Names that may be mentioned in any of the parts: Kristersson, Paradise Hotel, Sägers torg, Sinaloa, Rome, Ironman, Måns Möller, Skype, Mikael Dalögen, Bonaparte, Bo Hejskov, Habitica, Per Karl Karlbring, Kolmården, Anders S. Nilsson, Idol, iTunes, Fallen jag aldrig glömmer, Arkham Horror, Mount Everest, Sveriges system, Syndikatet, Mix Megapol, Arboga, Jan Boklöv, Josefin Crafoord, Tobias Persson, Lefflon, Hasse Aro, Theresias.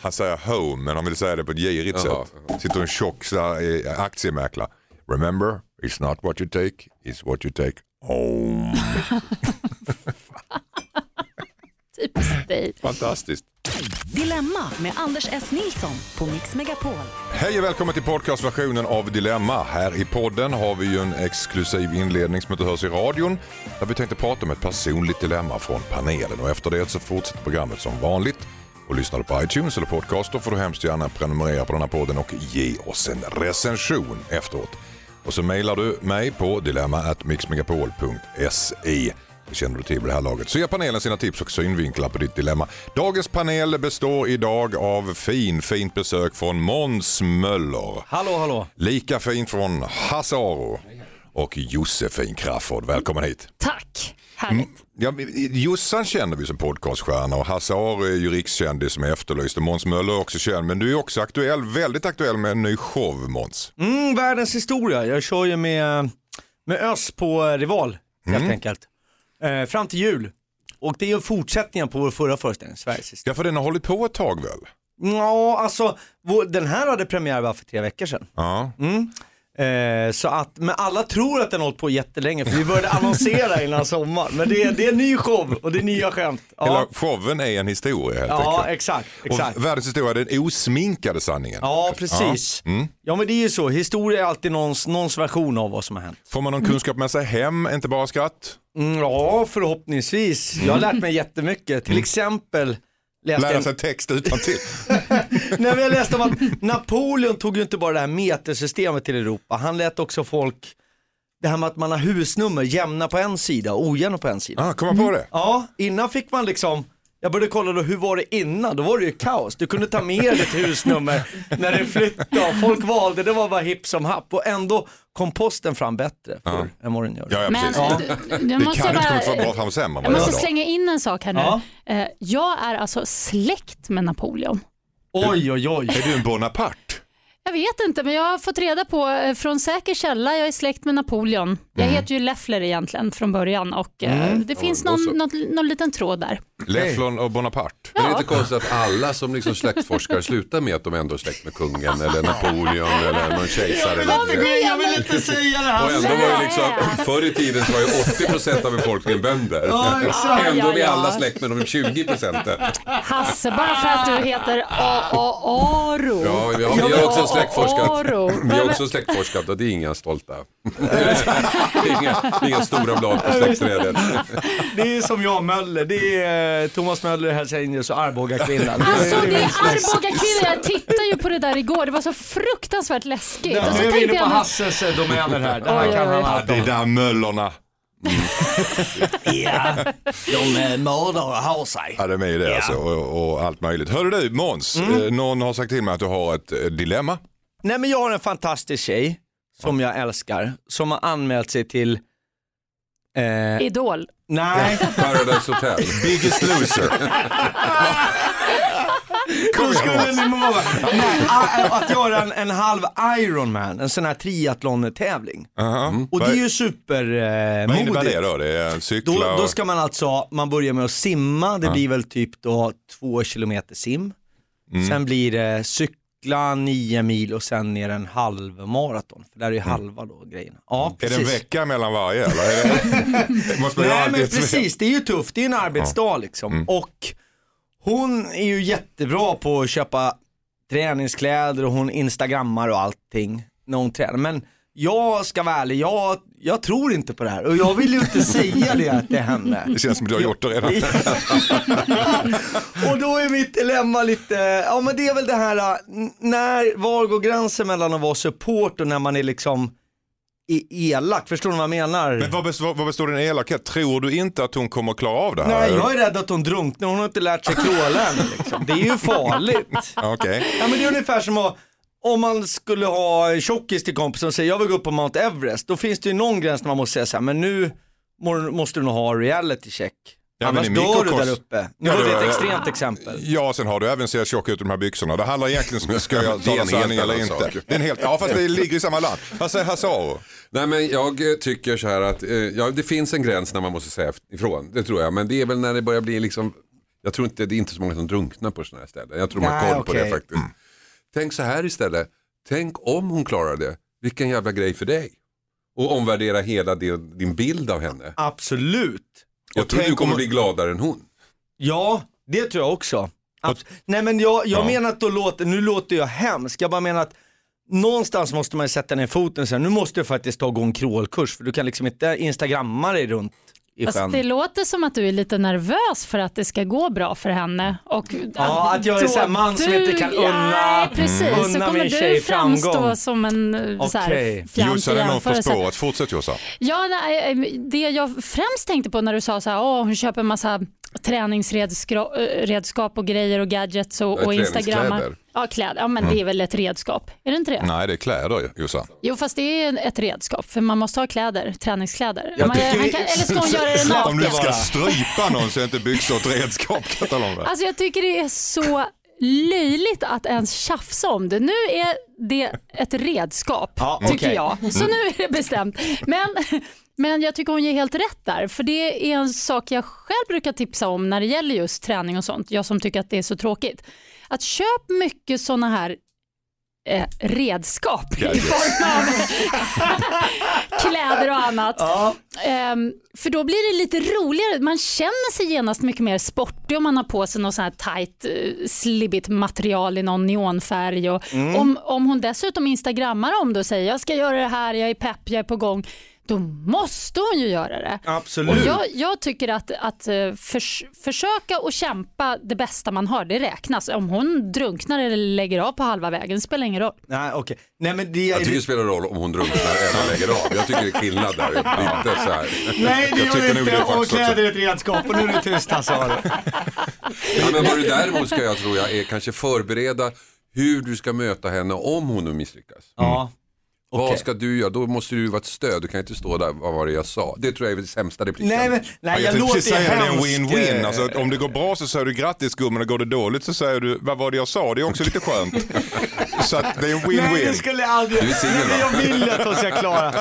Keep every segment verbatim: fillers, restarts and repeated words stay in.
Han säger home, men han vill säga det på ett girigt uh-huh. sätt. Sitter en tjock aktiemäklare. Remember, it's not what you take, it's what you take home. Typiskt dig. Fantastiskt. Dilemma med Anders S. Nilsson på Mix Megapol. Hej och välkommen till podcastversionen av Dilemma. Här i podden har vi ju en exklusiv inledning som inte hörs i radion, där vi tänkte prata om ett personligt dilemma från panelen. Och efter det så fortsätter programmet som vanligt. Och lyssnar du på iTunes eller podcaster får du hemskt gärna prenumerera på den här podden och ge oss en recension efteråt. Och så mejlar du mig på dilemma at mixmegapol punkt se. Det känner du till det här laget. Så ger panelen sina tips och synvinklar på ditt dilemma. Dagens panel består idag av fin, fint besök från Måns Möller. Hallå, hallå. Lika fin från Hasse Aro. Och Josefin Crafoord. Välkommen hit. Tack. Härligt. Ja, Jossan känner vi som podcaststjärna och Hasse Aro är ju rikskändis som är efterlyst och Måns Möller är också känd. Men du är också aktuell, väldigt aktuell med en ny show, Måns. Mm, världens historia. Jag kör ju med, med ÖS på Rival, helt mm. enkelt. Eh, fram till jul. Och det är ju fortsättningen på vår förra föreställning, Sveriges system. Ja, för den har hållit på ett tag väl? Ja, alltså vår, den här hade premiär bara för tre veckor sedan. Ja. Mm. Eh, så att, men alla tror att den har hållit på jättelänge, för vi började annonsera innan sommar. Men det är, det är en ny show och det är nya skämt. Ja. Hela showen är en historia helt ja, enkelt. Exakt, exakt. Och världens historia är den osminkade sanningen. Ja, precis. Ja. Mm. Ja, men det är ju så. Historia är alltid någons, någons version av vad som har hänt. Får man någon kunskap med sig hem, inte bara skratt? Mm, ja, förhoppningsvis. Jag har lärt mig jättemycket. Till exempel... Lära sig en... text utan till. Nej, men jag läste om att Napoleon tog ju inte bara det här metersystemet till Europa. Han lät också folk... Det här med att man har husnummer jämna på en sida och ojämna på en sida. Ah, kom man på det? Ja, innan fick man liksom... Jag började kolla då, hur var det innan? Då var det ju kaos. Du kunde ta med ditt husnummer när det flyttade. Folk valde, det var bara hipp som happ. Och ändå kom posten fram bättre för ja. än vad den gör. Ja, ja, men, ja. Du, du, jag måste det kan bara, inte komma fram sen. Jag måste slänga in en sak här nu. Ja. Jag är alltså släkt med Napoleon. Oj, oj, oj. Är du en Bonaparte? Jag vet inte, men jag har fått reda på från säker källa, jag är släkt med Napoleon. Jag mm. heter ju Leffler egentligen från början och mm. det finns någon, något, någon liten tråd där. Lefflon och Bonaparte. Ja. Men det är inte konstigt att alla som liksom släktforskar slutar med att de ändå är släkt med kungen eller Napoleon eller någon kejsare. Ja, eller det. Jag vill inte säga det här. Och ändå var ju liksom, förr i tiden så var ju åttio procent av befolkningen bönder. Ja, exakt. Ändå ja, ja. vi alla släkt med de tjugo procenten. Hasse, bara för att du heter A A Aro. Ja, vi har, vi har också släktforskat. Vi har också släktforskat och det är inga stolta. Det är inga, inga stora blad på släktträdet. Det är som jag Möller. Det är Thomas Möller hälsar in oss och Arboga kvinnan. Alltså det är Arboga kvinnan. Jag tittade ju på det där igår. Det var så fruktansvärt läskigt. Ja, och så jag tänkte jag på Hasses domäner här. Det här kan han det där Möllerna. Mm. Ja, de mördar har sig. Ja, de är det ja. alltså och, och allt möjligt. Hör du Måns, mm. någon har sagt till mig att du har ett dilemma. Nej, men jag har en fantastisk tjej som jag älskar, som har anmält sig till eh... Idol. Nej, Paradise Hotel. Biggest loser. Hur skulle ni må? Att göra en, en halv Ironman, en sån här triathlon-tävling. Uh-huh. Mm. Och det är ju supermodigt. Vad innebär det då? Det är cykla och... då, då ska man alltså, man börjar med att simma. Det uh-huh. blir väl typ då två kilometer sim. Mm. Sen blir det cykla nio mil och sen är det en halv maraton. För där är ju mm. halva då grejerna. Ja, är det en vecka mellan varje? Eller? Måste man. Nej, men precis. Det är ju tufft. Det är en arbetsdag uh-huh. liksom. Mm. Och... hon är ju jättebra på att köpa träningskläder och hon instagrammar och allting när hon tränar. Men jag ska vara ärlig, jag, jag tror inte på det här. Och jag vill ju inte säga det till henne. Det känns som att du har gjort det redan. Och då är mitt dilemma lite, ja men det är väl det här, när, var går gränsen mellan att vara support och när man är liksom... I elak, förstår du vad jag menar? Men vad består, vad består den elakhet? Tror du inte att hon kommer att klara av det här? Nej, jag är rädd att hon drunknar. Hon har inte lärt sig krålen liksom. Det är ju farligt. Okay. Ja, men det är ungefär som att, om man skulle ha en tjockis till kompis som säger jag vill gå upp på Mount Everest, då finns det ju någon gräns när man måste säga så här, men nu måste du nog ha reality check. Ja, annars dör du där uppe. Nu ja, har du ett extremt äh, exempel. Ja, sen har du även ser tjock ut i de här byxorna. Det handlar egentligen som ska jag tala sanning eller inte. Sak. Det är en helt, ja, fast det ligger i samma land. Vad säger Hasse Aro? Nej, men jag tycker så här att ja, det finns en gräns när man måste säga ifrån. Det tror jag. Men det är väl när det börjar bli liksom Jag tror inte, det är inte så många som drunknar på sådana här ställen. Jag tror man har koll på det faktiskt. Mm. Tänk så här istället. Tänk om hon klarar det. Vilken jävla grej för dig. Och omvärdera hela din, din bild av henne. Absolut. Jag och tror du kommer om... bli gladare än hon. Ja, det tror jag också. Abs- och... Nej men jag, jag ja. menar att då låter, nu låter jag hemskt. Jag bara menar att någonstans måste man sätta ner foten och säga, nu måste jag faktiskt ta gå en crawlkurs. För du kan liksom inte instagramma dig runt. Fast det låter som att du är lite nervös för att det ska gå bra för henne. Och ja, att jag är så här man som du, inte kan unna, ja, precis, unna så kommer min tjej framgång. Framstå som en okay. så här fjantig jämförelse. Fortsätt Jossa. Ja, nej, det jag främst tänkte på när du sa så här, åh, hon köper en massa träningsredskap och grejer och gadgets och, och Instagrammar. Ja, kläder. Ja, men mm. det är väl ett redskap. Är det inte det? Nej, det är kläder, Jossa. Jo, fast det är ett redskap. För man måste ha kläder, träningskläder. Man, tycker... han kan, eller ska hon göra det naken? Om du ska strypa någon så är inte byxor ett redskap. Alltså, jag tycker det är så löjligt att ens tjafsa om det. Nu är det ett redskap, ja, tycker okay. jag. Så nu är det bestämt. Men... Men jag tycker hon är helt rätt där. För det är en sak jag själv brukar tipsa om när det gäller just träning och sånt. Jag som tycker att det är så tråkigt. Att köp mycket såna här eh, redskap i form av kläder och annat. Ja. Um, för då blir det lite roligare. Man känner sig genast mycket mer sportig om man har på sig något sån här tajt, uh, slibbigt material i någon neonfärg. Och mm. om, om hon dessutom instagrammar om det och säger jag ska göra det här, jag är pepp, jag är på gång. Då måste hon ju göra det. Absolut. Och jag, jag tycker att, att förs, försöka och kämpa det bästa man har, det räknas. Om hon drunknar eller lägger av på halva vägen spelar ingen roll. Nej, okej. Nej, men det, jag tycker det spelar roll om hon drunknar eller lägger av. Jag tycker det är skillnad där. Inte så här. Nej, det gör inte. Det och kläder är ett redskap och nu är det tyst alltså. Ja, men vad du däremot ska jag tror jag är kanske förbereda hur du ska möta henne om hon nu misslyckas. Mm. Ja. Okay. Vad ska du göra? Då måste du vara ett stöd. Du kan inte stå där, vad var det jag sa? Det tror jag är det sämsta repliken. Nej, men, nej, jag, jag låter säga det är en win-win. Alltså, om det går bra så säger du grattis gummen, och går det dåligt så säger du, vad var det jag sa? Det är också lite skönt. Så att det är en win-win. Nej, det skulle jag aldrig. Du är singel, va? Jag vill att hon ska klara.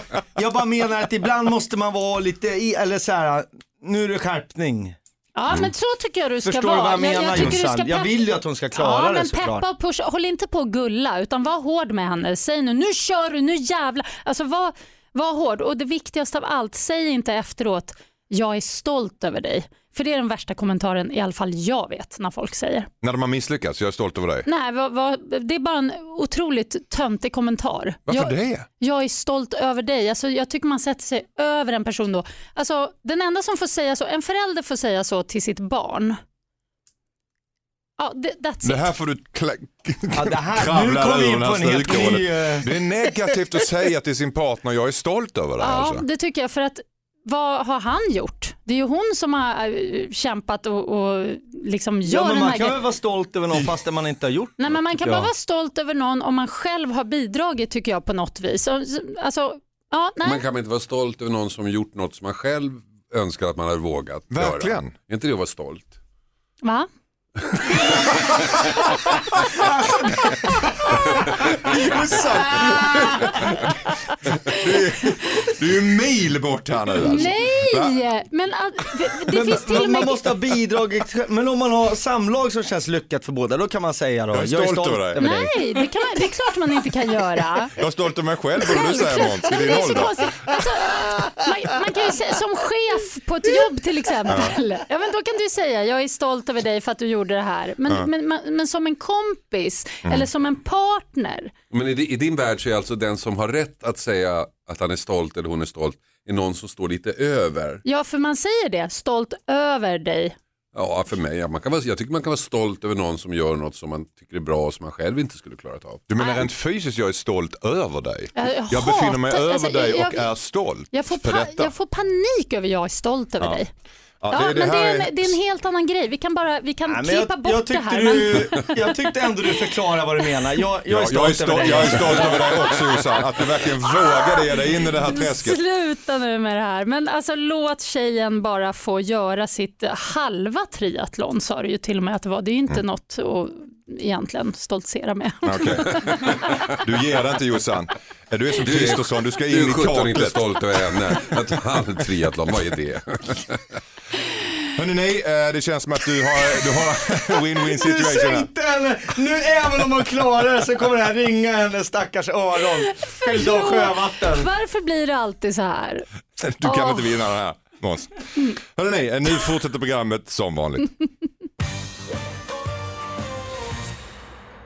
Jag bara menar att ibland måste man vara lite, i, eller så här, nu är det skärpning. Ja, mm. men så tycker jag du ska Förstår vara. Jag, menar, jag, tycker du ska pepp... jag vill ju att hon ska klara ja, det men såklart. Peppa och pusha. Håll inte på att gulla, utan var hård med henne. Säg nu, nu kör du, nu jävla. Alltså var, var hård. Och det viktigaste av allt, säg inte efteråt, jag är stolt över dig. För det är den värsta kommentaren, i alla fall jag vet, när folk säger. När de har misslyckats, jag är stolt över dig. Nej, va, va, det är bara en otroligt töntig kommentar. Varför jag, det? Jag är stolt över dig. Alltså, jag tycker man sätter sig över en person då. Alltså, den enda som får säga så, en förälder får säga så till sitt barn. Ja, det här får du kla- ja, det här, nu kommer vi in på en helt ny... Det är negativt att säga till sin partner, jag är stolt över dig. Ja, alltså. Det tycker jag för att vad har han gjort? Det är ju hon som har kämpat och, och liksom gör ja, men man den kan väl vara stolt över någon fast man inte har gjort Nej, något, men man kan bara vara stolt över någon om man själv har bidragit, tycker jag, på något vis. Alltså, ja, nej. Man kan inte vara stolt över någon som gjort något som man själv önskar att man hade vågat Verkligen. Göra. Är inte det att vara stolt? Va? Du är ju mil bort här nu alltså. Nej, men det men, finns till men, och med man måste ha bidragit. Men om man har samlag som känns lyckat för båda, då kan man säga då, jag är stolt, jag är stolt över dig. Nej, det, kan man, det är klart man inte kan göra. Jag är stolt över mig själv, borde du säga Måns. Det är så konstigt alltså, man, man kan ju säga, som chef på ett jobb till exempel, ja. Ja, men då kan du säga, jag är stolt över dig för att du gjorde det här. Men, ja. men, men, men som en kompis mm. eller som en partner. Men i, i din värld så är alltså den som har rätt att säga att han är stolt eller hon är stolt är någon som står lite över. Ja, för man säger det. Stolt över dig. Ja, för mig. Ja, man kan vara, jag tycker man kan vara stolt över någon som gör något som man tycker är bra och som man själv inte skulle klarat av. Du menar rent fysiskt, jag är stolt över dig. Jag, jag, jag befinner mig över alltså, dig och jag, är stolt jag får, pa- jag får panik över jag är stolt över ja. dig. Ja, ja, det, det men det är, en, är... det är en helt annan grej. Vi kan bara vi kan ja, klippa jag, bort jag det här. Du, men... Jag tyckte ändå du förklarar vad du menar. Jag, jag, är, stolt jag, är, stolt, jag är stolt över dig också, Susan. Att du verkligen vågade ge dig in i det här träsket. Sluta nu med det här. Men alltså, låt tjejen bara få göra sitt halva triathlon, sa du ju till och med att det var. Det är ju inte mm. något att egentligen stoltsera med. Okay. Du ger det inte, Jossan. Du är som Kristersson, du ska in du i kaklet. Du är inte stolt över henne. Ett halv triathlon, vad är det? Hörrni, nej, det känns som att du har, du har win-win situation. Du sänkte henne. Nu även om hon klarar det så kommer det här ringa hennes stackars öron. Fylld av sjövatten. Varför blir det alltid så här? Du kan oh. inte vinna det här, Måns. Hörrni, nu fortsätter programmet som vanligt.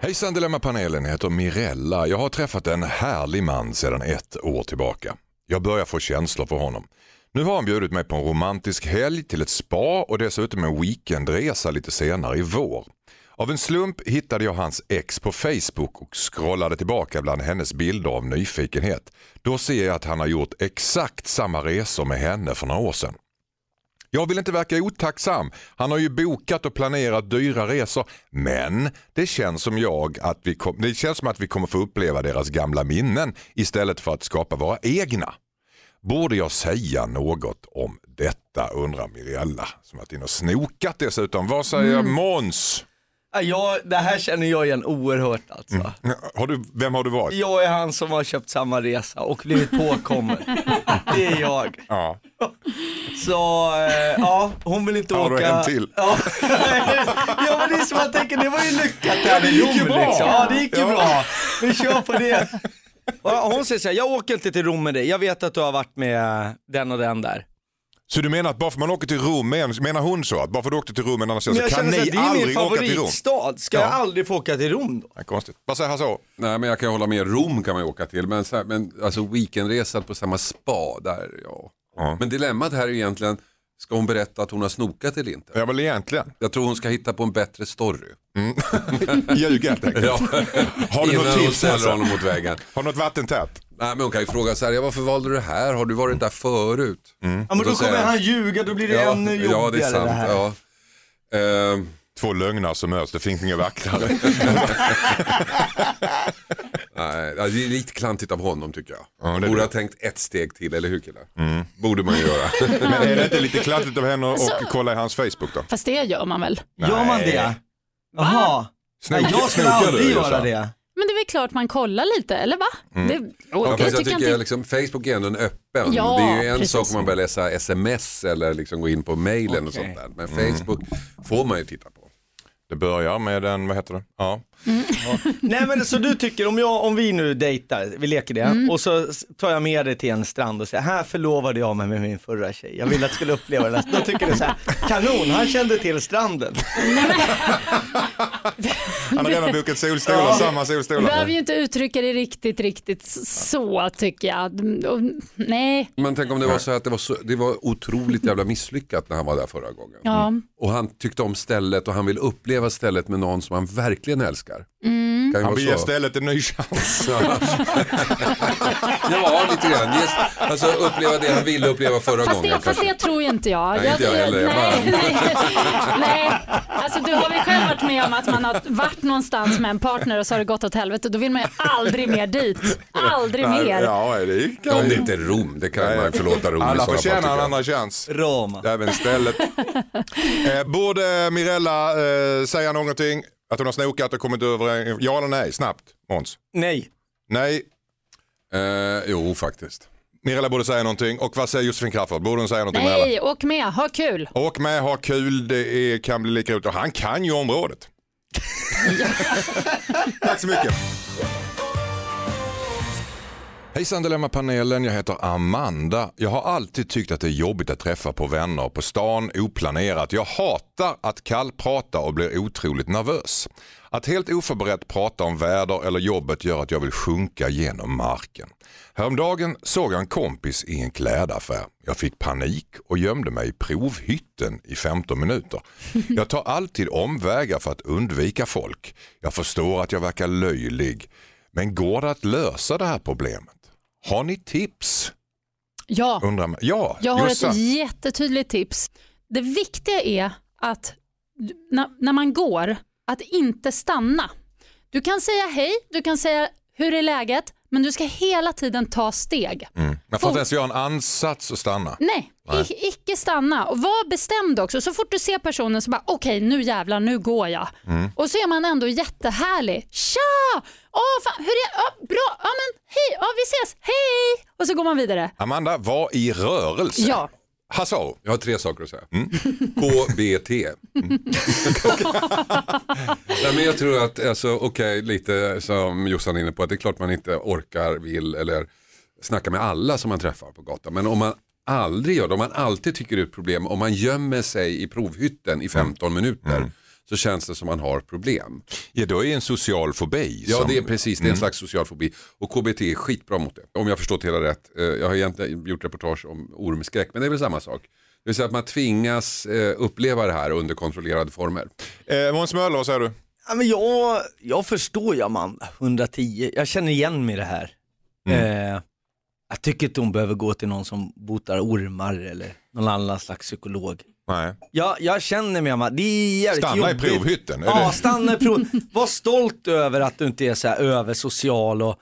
Hejsan Dilemma-panelen, jag heter Mirella. Jag har träffat en härlig man sedan ett år tillbaka. Jag börjar få känslor för honom. Nu har han bjudit mig på en romantisk helg till ett spa och dessutom en weekendresa lite senare i vår. Av en slump hittade jag hans ex på Facebook och scrollade tillbaka bland hennes bilder av nyfikenhet. Då ser jag att han har gjort exakt samma resor med henne för några år sedan. Jag vill inte verka otacksam. Han har ju bokat och planerat dyra resor. Men det känns som, jag att, vi kom, det känns som att vi kommer få uppleva deras gamla minnen istället för att skapa våra egna. Borde jag säga något om detta, undrar Mirella, som att in och snokat dessutom. Vad säger mm. Måns? Ja, det här känner jag igen oerhört alltså. Mm. Har du, vem har du varit? Jag är han som har köpt samma resa och blivit påkommen. Det är jag. Ja. Så, eh, ja, hon vill inte har åka. Har du en till? Ja. Ja, men det är som jag tänker, det var ju lyckat. Ja, det gick ju bra. Liksom. Ja, det gick ju ja. bra. Vi kör på det. Och hon säger så här, jag åker inte till Rom med dig. Jag vet att du har varit med den och den där. Så du menar att bara för man åker till Rom, menar hon så? Att bara för du åkte till Rom, annars så kan ni aldrig åka till Rom? Jag känner att det är min favoritstad. Ska ja. jag aldrig få åka till Rom då? Ja, konstigt. Vad säger han så? Nej, men jag kan hålla med. Rom kan man ju åka till. Men, så här, men alltså weekendresan på samma spa, där, ja. Mm. Men dilemmat här är egentligen, ska hon berätta att hon har snokat eller inte? Ja, väl egentligen. Jag tror hon ska hitta på en bättre story. Mm. Ljuga helt enkelt. Ja. Har du något tips eller honom mot vägen? Har du något vattentätt? Nej, men hon kan ju fråga så här, ja, varför valde du det här? Har du varit där förut? Mm. Ja, men då, då kommer han ljuga, då blir det ja, ännu jobbigare. Ja, det är sant. Det här. Ja. Uh, Två lögnar som möts, det finns inga vacklare. Nej, det är lite klantigt av honom tycker jag. Ja, borde det. ha tänkt ett steg till, eller hur killar? Mm. Borde man ju göra. Men är det inte lite klantigt av henne och så... kolla i hans Facebook då? Fast det gör man väl? Nej. Gör man det? Jaha. Nej, jag skulle aldrig göra det. Men det är väl klart man kollar lite, eller va? Mm. Det, okay. ja, jag tycker jag tycker inte... liksom, Facebook är ändå en öppen. Ja, det är ju en precis. sak om man börjar läsa sms eller liksom gå in på mejlen okay. och sånt där. Men Facebook mm. får man ju titta på. Det börjar med den, vad heter det? Ja. Mm. ja. Nej, men så du tycker, om, jag, om vi nu dejtar, vi leker det, mm. och så tar jag med dig till en strand och säger, här förlovade jag mig med min förra tjej. Jag ville att du skulle uppleva det. Då tycker du så här, kanon, han kände till stranden. Han har redan bokat solstolar, ja. samma solstolar. Du behöver ju inte uttrycka det riktigt, riktigt så tycker jag. Nej. Men tänk om det var så att det var, så, det var otroligt jävla misslyckat när han var där förra gången. Ja. Och han tyckte om stället och han vill uppleva stället med någon som han verkligen älskar. Mm. Han vill ge stället en ny chans. Ja, lite grann. Just, alltså uppleva det han ville uppleva förra fast gången. Det, fast det tror inte jag. Nej, jag, inte jag, jag heller. Nej, nej, nej. Alltså du har väl själv varit med om att man har varit någonstans med en partner och så har det gått åt helvete och då vill man ju aldrig mer dit. Aldrig nej, mer. Ja, det kan om det inte är Rom, det kan nej. man förlåta Rom. Alla förtjänar en annan chans. Roma. Även stället. eh, borde Mirella eh, säga någonting? Att hon har snokat och kommit över... Ja eller nej? Snabbt, Måns. Nej. Nej. Eh, jo, faktiskt. Mirella borde säga någonting. Och vad säger Josefin Crafoord? Borde hon säga någonting? Nej, med åk med. Ha kul. Åk med, ha kul. Det är, kan bli lika ut. Och han kan ju området. Tack så mycket. Hejsan Dilemma-panelen, jag heter Amanda. Jag har alltid tyckt att det är jobbigt att träffa på vänner på stan oplanerat. Jag hatar att kallprata och blir otroligt nervös. Att helt oförberett prata om väder eller jobbet gör att jag vill sjunka genom marken. Häromdagen såg jag en kompis i en klädaffär. Jag fick panik och gömde mig i provhytten i femton minuter. Jag tar alltid omvägar för att undvika folk. Jag förstår att jag verkar löjlig. Men går det att lösa det här problemet? Har ni tips? Ja, Undrar, ja jag har Jossa. ett jättetydligt tips. Det viktiga är att när, när man går, att inte stanna. Du kan säga hej, du kan säga hur är läget, men du ska hela tiden ta steg. Mm. Man får inte ens göra en ansats att stanna. Nej, Nej. I, icke stanna. Och var bestämd också. Så fort du ser personen så bara, okej, okay, nu jävlar, nu går jag. Mm. Och så är man ändå jättehärlig. Tja! Åh, fan, hur är det? Åh, bra! Ja, men hej! Åh, vi ses! Hej! Och så går man vidare. Amanda, var i rörelse. Ja. Hasse Aro. Jag har tre saker att säga. Mm. K B T. Mm. Nej, men jag tror att, alltså, okej, okay, lite som Jossan är inne på, att det är klart man inte orkar, vill eller snackar med alla som man träffar på gatan. Men om man aldrig gör det, om man alltid tycker ut problem, om man gömmer sig i provhytten i femton mm. minuter, mm. så känns det som man har problem. Ja, då är det en social fobi. Ja, som... det är precis, det är en mm. slags social fobi. Och K B T är skitbra mot det. Om jag förstått hela rätt, jag har egentligen gjort reportage om ormskräck, men det är väl samma sak. Det vill säga att man tvingas uppleva det här under kontrollerade former. Eh, Måns Möller, vad säger du? Ja, men jag, jag förstår, jag man, hundratio. Jag känner igen mig i det här. Mm. Eh, jag tycker inte hon behöver gå till någon som botar ormar eller någon annan slags psykolog. Nej. Ja, jag känner mig, det är jävligt stanna jobbigt. I provhytten. Ja, det... stanna i prov. Var stolt över att du inte är så här översocial och,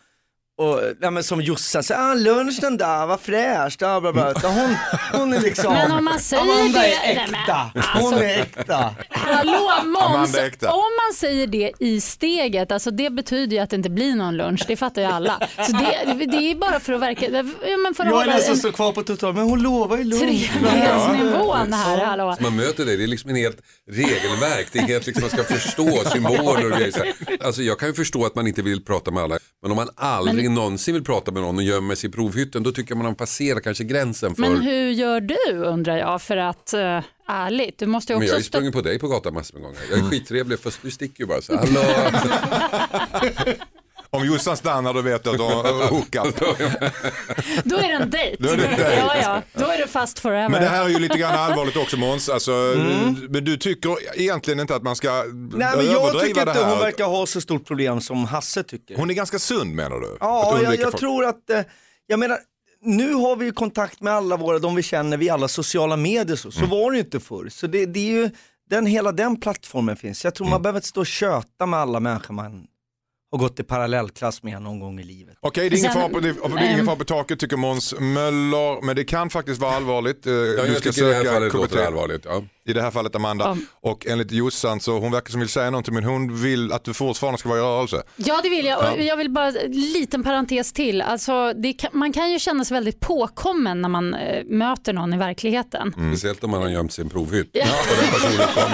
och ja, men som Jossan så ah, lunchen där, vad fräscht. Ah, bla, bla. Hon, hon är liksom... Men om man säger Amanda det... Är äkta. Men, alltså, hon är äkta. Hallå, Måns. Om man säger det i steget, alltså det betyder ju att det inte blir någon lunch. Det fattar ju alla. Så det, det är bara för att verka... Ja, men för att jag är nästan så kvar på totalt, men hon lovar ju lunch. Trevlighetsnivån här, hallå. Så man möter det, det är liksom en helt regelverk. Det är helt liksom, man ska förstå symboler och grejer. Alltså jag kan ju förstå att man inte vill prata med alla, men om man aldrig men... någonsin vill prata med någon och gömmer sig i provhytten, då tycker man att man passerar kanske gränsen för... Men hur gör du, undrar jag, för att... Uh... Ärligt, du måste ju också... Men jag har ju sprungit stå- på dig på gatan massor med gånger. Jag är skittrevlig, först du sticker ju bara så. Hallå! Om Jossan stannar, då vet du att du har hookat. Då är det en dejt. Då är det, ja, ja. Då är det fast forever. Men det här är ju lite grann allvarligt också, Måns. Alltså, mm. Men du tycker egentligen inte att man ska... Nej, men jag tycker inte hon verkar ha så stort problem som Hasse tycker. Hon är ganska sund, menar du? Ja, jag, jag tror att... Jag menar... Nu har vi ju kontakt med alla våra, de vi känner via alla sociala medier. Så, så mm. var det ju inte förr. Så det, det är ju, den, hela den plattformen finns. Jag tror mm. man behöver inte stå och köta med alla människor man har gått i parallellklass med någon gång i livet. Okej, okay, det är ingen fara på, äm... far på taket, tycker Måns Möller. Men det kan faktiskt vara allvarligt. Ja, jag du ska söka i det här fallet låter det allvarligt, ja. I det här fallet Amanda. Um. Och enligt Jossan, så hon verkar som vill säga någonting, men hon vill att du fortfarande ska vara i rörelse. Ja, det vill jag. Och um. jag vill bara en liten parentes till. Alltså, det kan, man kan ju känna sig väldigt påkommen när man äh, möter någon i verkligheten. Mm. Speciellt om man har gömt sin provhytt. Ja. Och den personen kommer.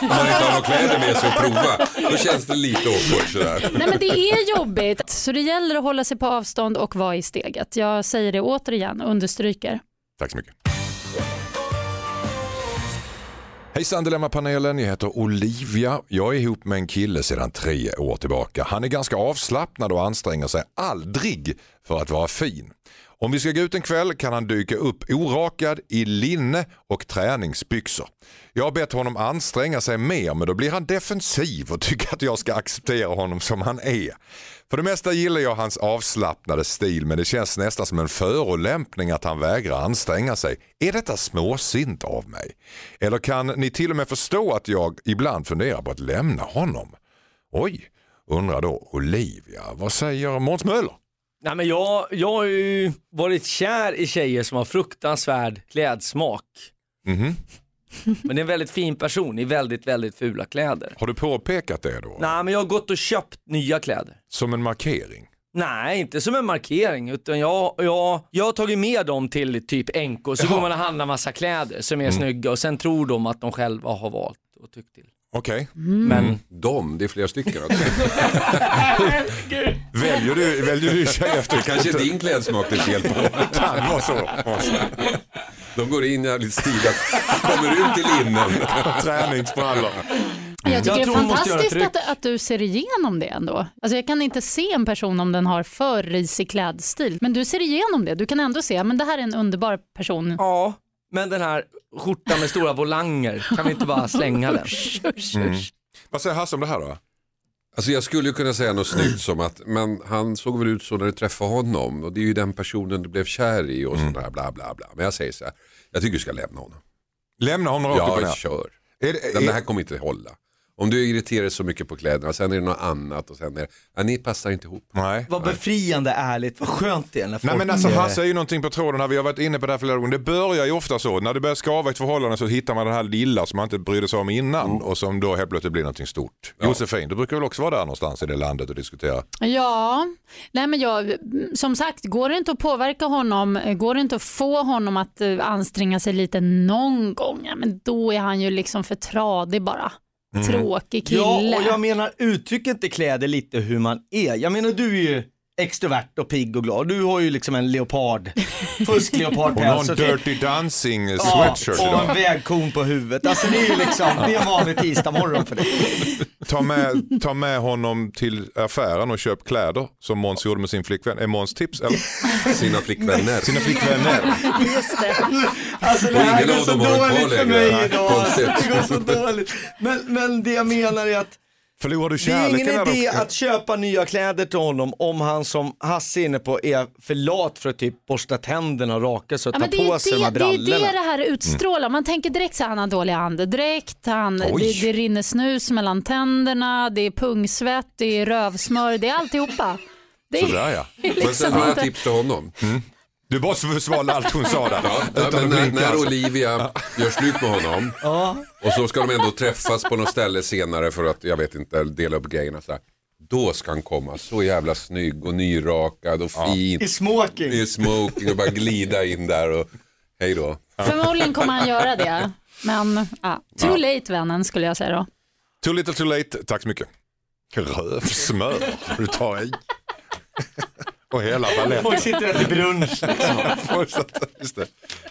Om man inte har några kläder med sig att prova, då känns det lite awkward sådär. Nej, men det är jobbigt. Så det gäller att hålla sig på avstånd och vara i steget. Jag säger det återigen och understryker. Tack så mycket. Hejsan Dilemma-panelen, jag heter Olivia. Jag är ihop med en kille sedan tre år tillbaka. Han är ganska avslappnad och anstränger sig aldrig för att vara fin. Om vi ska gå ut en kväll kan han dyka upp orakad i linne och träningsbyxor. Jag har bett honom anstränga sig mer, men då blir han defensiv och tycker att jag ska acceptera honom som han är. För det mesta gillar jag hans avslappnade stil, men det känns nästan som en förolämpning att han vägrar anstränga sig. Är detta småsint av mig? Eller kan ni till och med förstå att jag ibland funderar på att lämna honom? Oj, undrar då Olivia. Vad säger Måns Möller? Nej, men jag, jag har ju varit kär i tjejer som har fruktansvärd klädsmak. Mm-hmm. Men det är en väldigt fin person i väldigt, väldigt fula kläder. Har du påpekat det då? Nej, men jag har gått och köpt nya kläder. Som en markering? Nej, inte som en markering. Utan jag, jag, jag har tagit med dem till typ Enko. Så går man och handlar massa kläder som är mm. snygga. Och sen tror de att de själva har valt och tyckt till. Okej, okay. mm. men de, det är flera stycken. väljer du, väljer du tjej efter? Kanske din klädsmak är fel på. Kan vara så. De går in jävligt stilat, kommer ut i linnen. Träningsbrallor. Mm. Jag tycker jag det är fantastiskt att, att du ser igenom det ändå. Alltså jag kan inte se en person om den har för risig klädstil. Men du ser igenom det, du kan ändå se. Men det här är en underbar person. Ja. Men den här skjortan med stora volanger, kan vi inte bara slänga den? Mm. Vad säger Hasse om det här då? Alltså jag skulle ju kunna säga något snyggt som att, men han såg väl ut så när du träffade honom. Och det är ju den personen du blev kär i och mm. sådär bla bla bla. Men jag säger så här, jag tycker du ska lämna honom. Lämna honom? Ja, kör. Är det, är... Den här kommer inte hålla. Om du irriterar så mycket på kläderna, sen är det något annat och sen är det, ja, ni passar inte ihop. Nej. Vad befriande, ärligt, vad skönt det är när folk... Nej, men alltså, han säger ju någonting på tråden här, vi har varit inne på det här flera gånger. Det börjar ju ofta så, när det börjar skava ett förhållande så hittar man det här lilla som man inte brydde sig om innan, mm. och som då helt plötsligt blir någonting stort. Ja. Josefin, du brukar väl också vara där någonstans i det landet och diskutera? Ja, nej men jag, som sagt, går det inte att påverka honom, går det inte att få honom att anstränga sig lite någon gång, ja, men då är han ju liksom för tradig bara. Mm. Tråkig kille. Ja, och jag menar, uttrycket i kläder lite hur man är. Jag menar, du är ju extrovert och pigg och glad. Du har ju liksom en leopard, fusk leopard och någon Dirty Dancing sweatshirt, ja, och idag. En vägkon på huvudet. Alltså det är ju liksom, det är en vanlig tisdag morgon för dig. Ta med, ta med honom till affären och köp kläder som Måns gjorde med sin flickvän. Är Måns tips eller? Sina flickvänner. Sina flickvänner. Just det. Alltså det här går så dåligt för mig idag. Alltså, det går så dåligt. Men, men det jag menar är att förlorar du kärleken? Det är ingen idé de... att köpa nya kläder till honom om han som Hasse är inne på är för lat för att typ borsta tänderna och raka så att, ja, ta på sig det, de här brallorna. Det är det det här utstrålar. Mm. Man tänker direkt så här, han har dålig andedräkt, han, det, det rinner snus mellan tänderna, det är pungsvett, det är rövsmör, det är alltihopa. Det är sådär, ja. Liksom men sen har jag inte... tips till honom. Mm. Du bara försvarar allt hon sa där. Ja, ja, men när, när Olivia gör slut med honom och så ska de ändå träffas på något ställe senare för att, jag vet inte, dela upp grejerna så här. Då ska han komma så jävla snygg och nyrakad och fin. Ja. I smoking. I smoking och bara glida in där och hej då. Förmodligen kommer han göra det. Men ja, too late, vännen, skulle jag säga då. Too little, too late. Tack så mycket. Rövsmör. Du tar i. Och hela balletten. Folk sitter där till brunch. Liksom.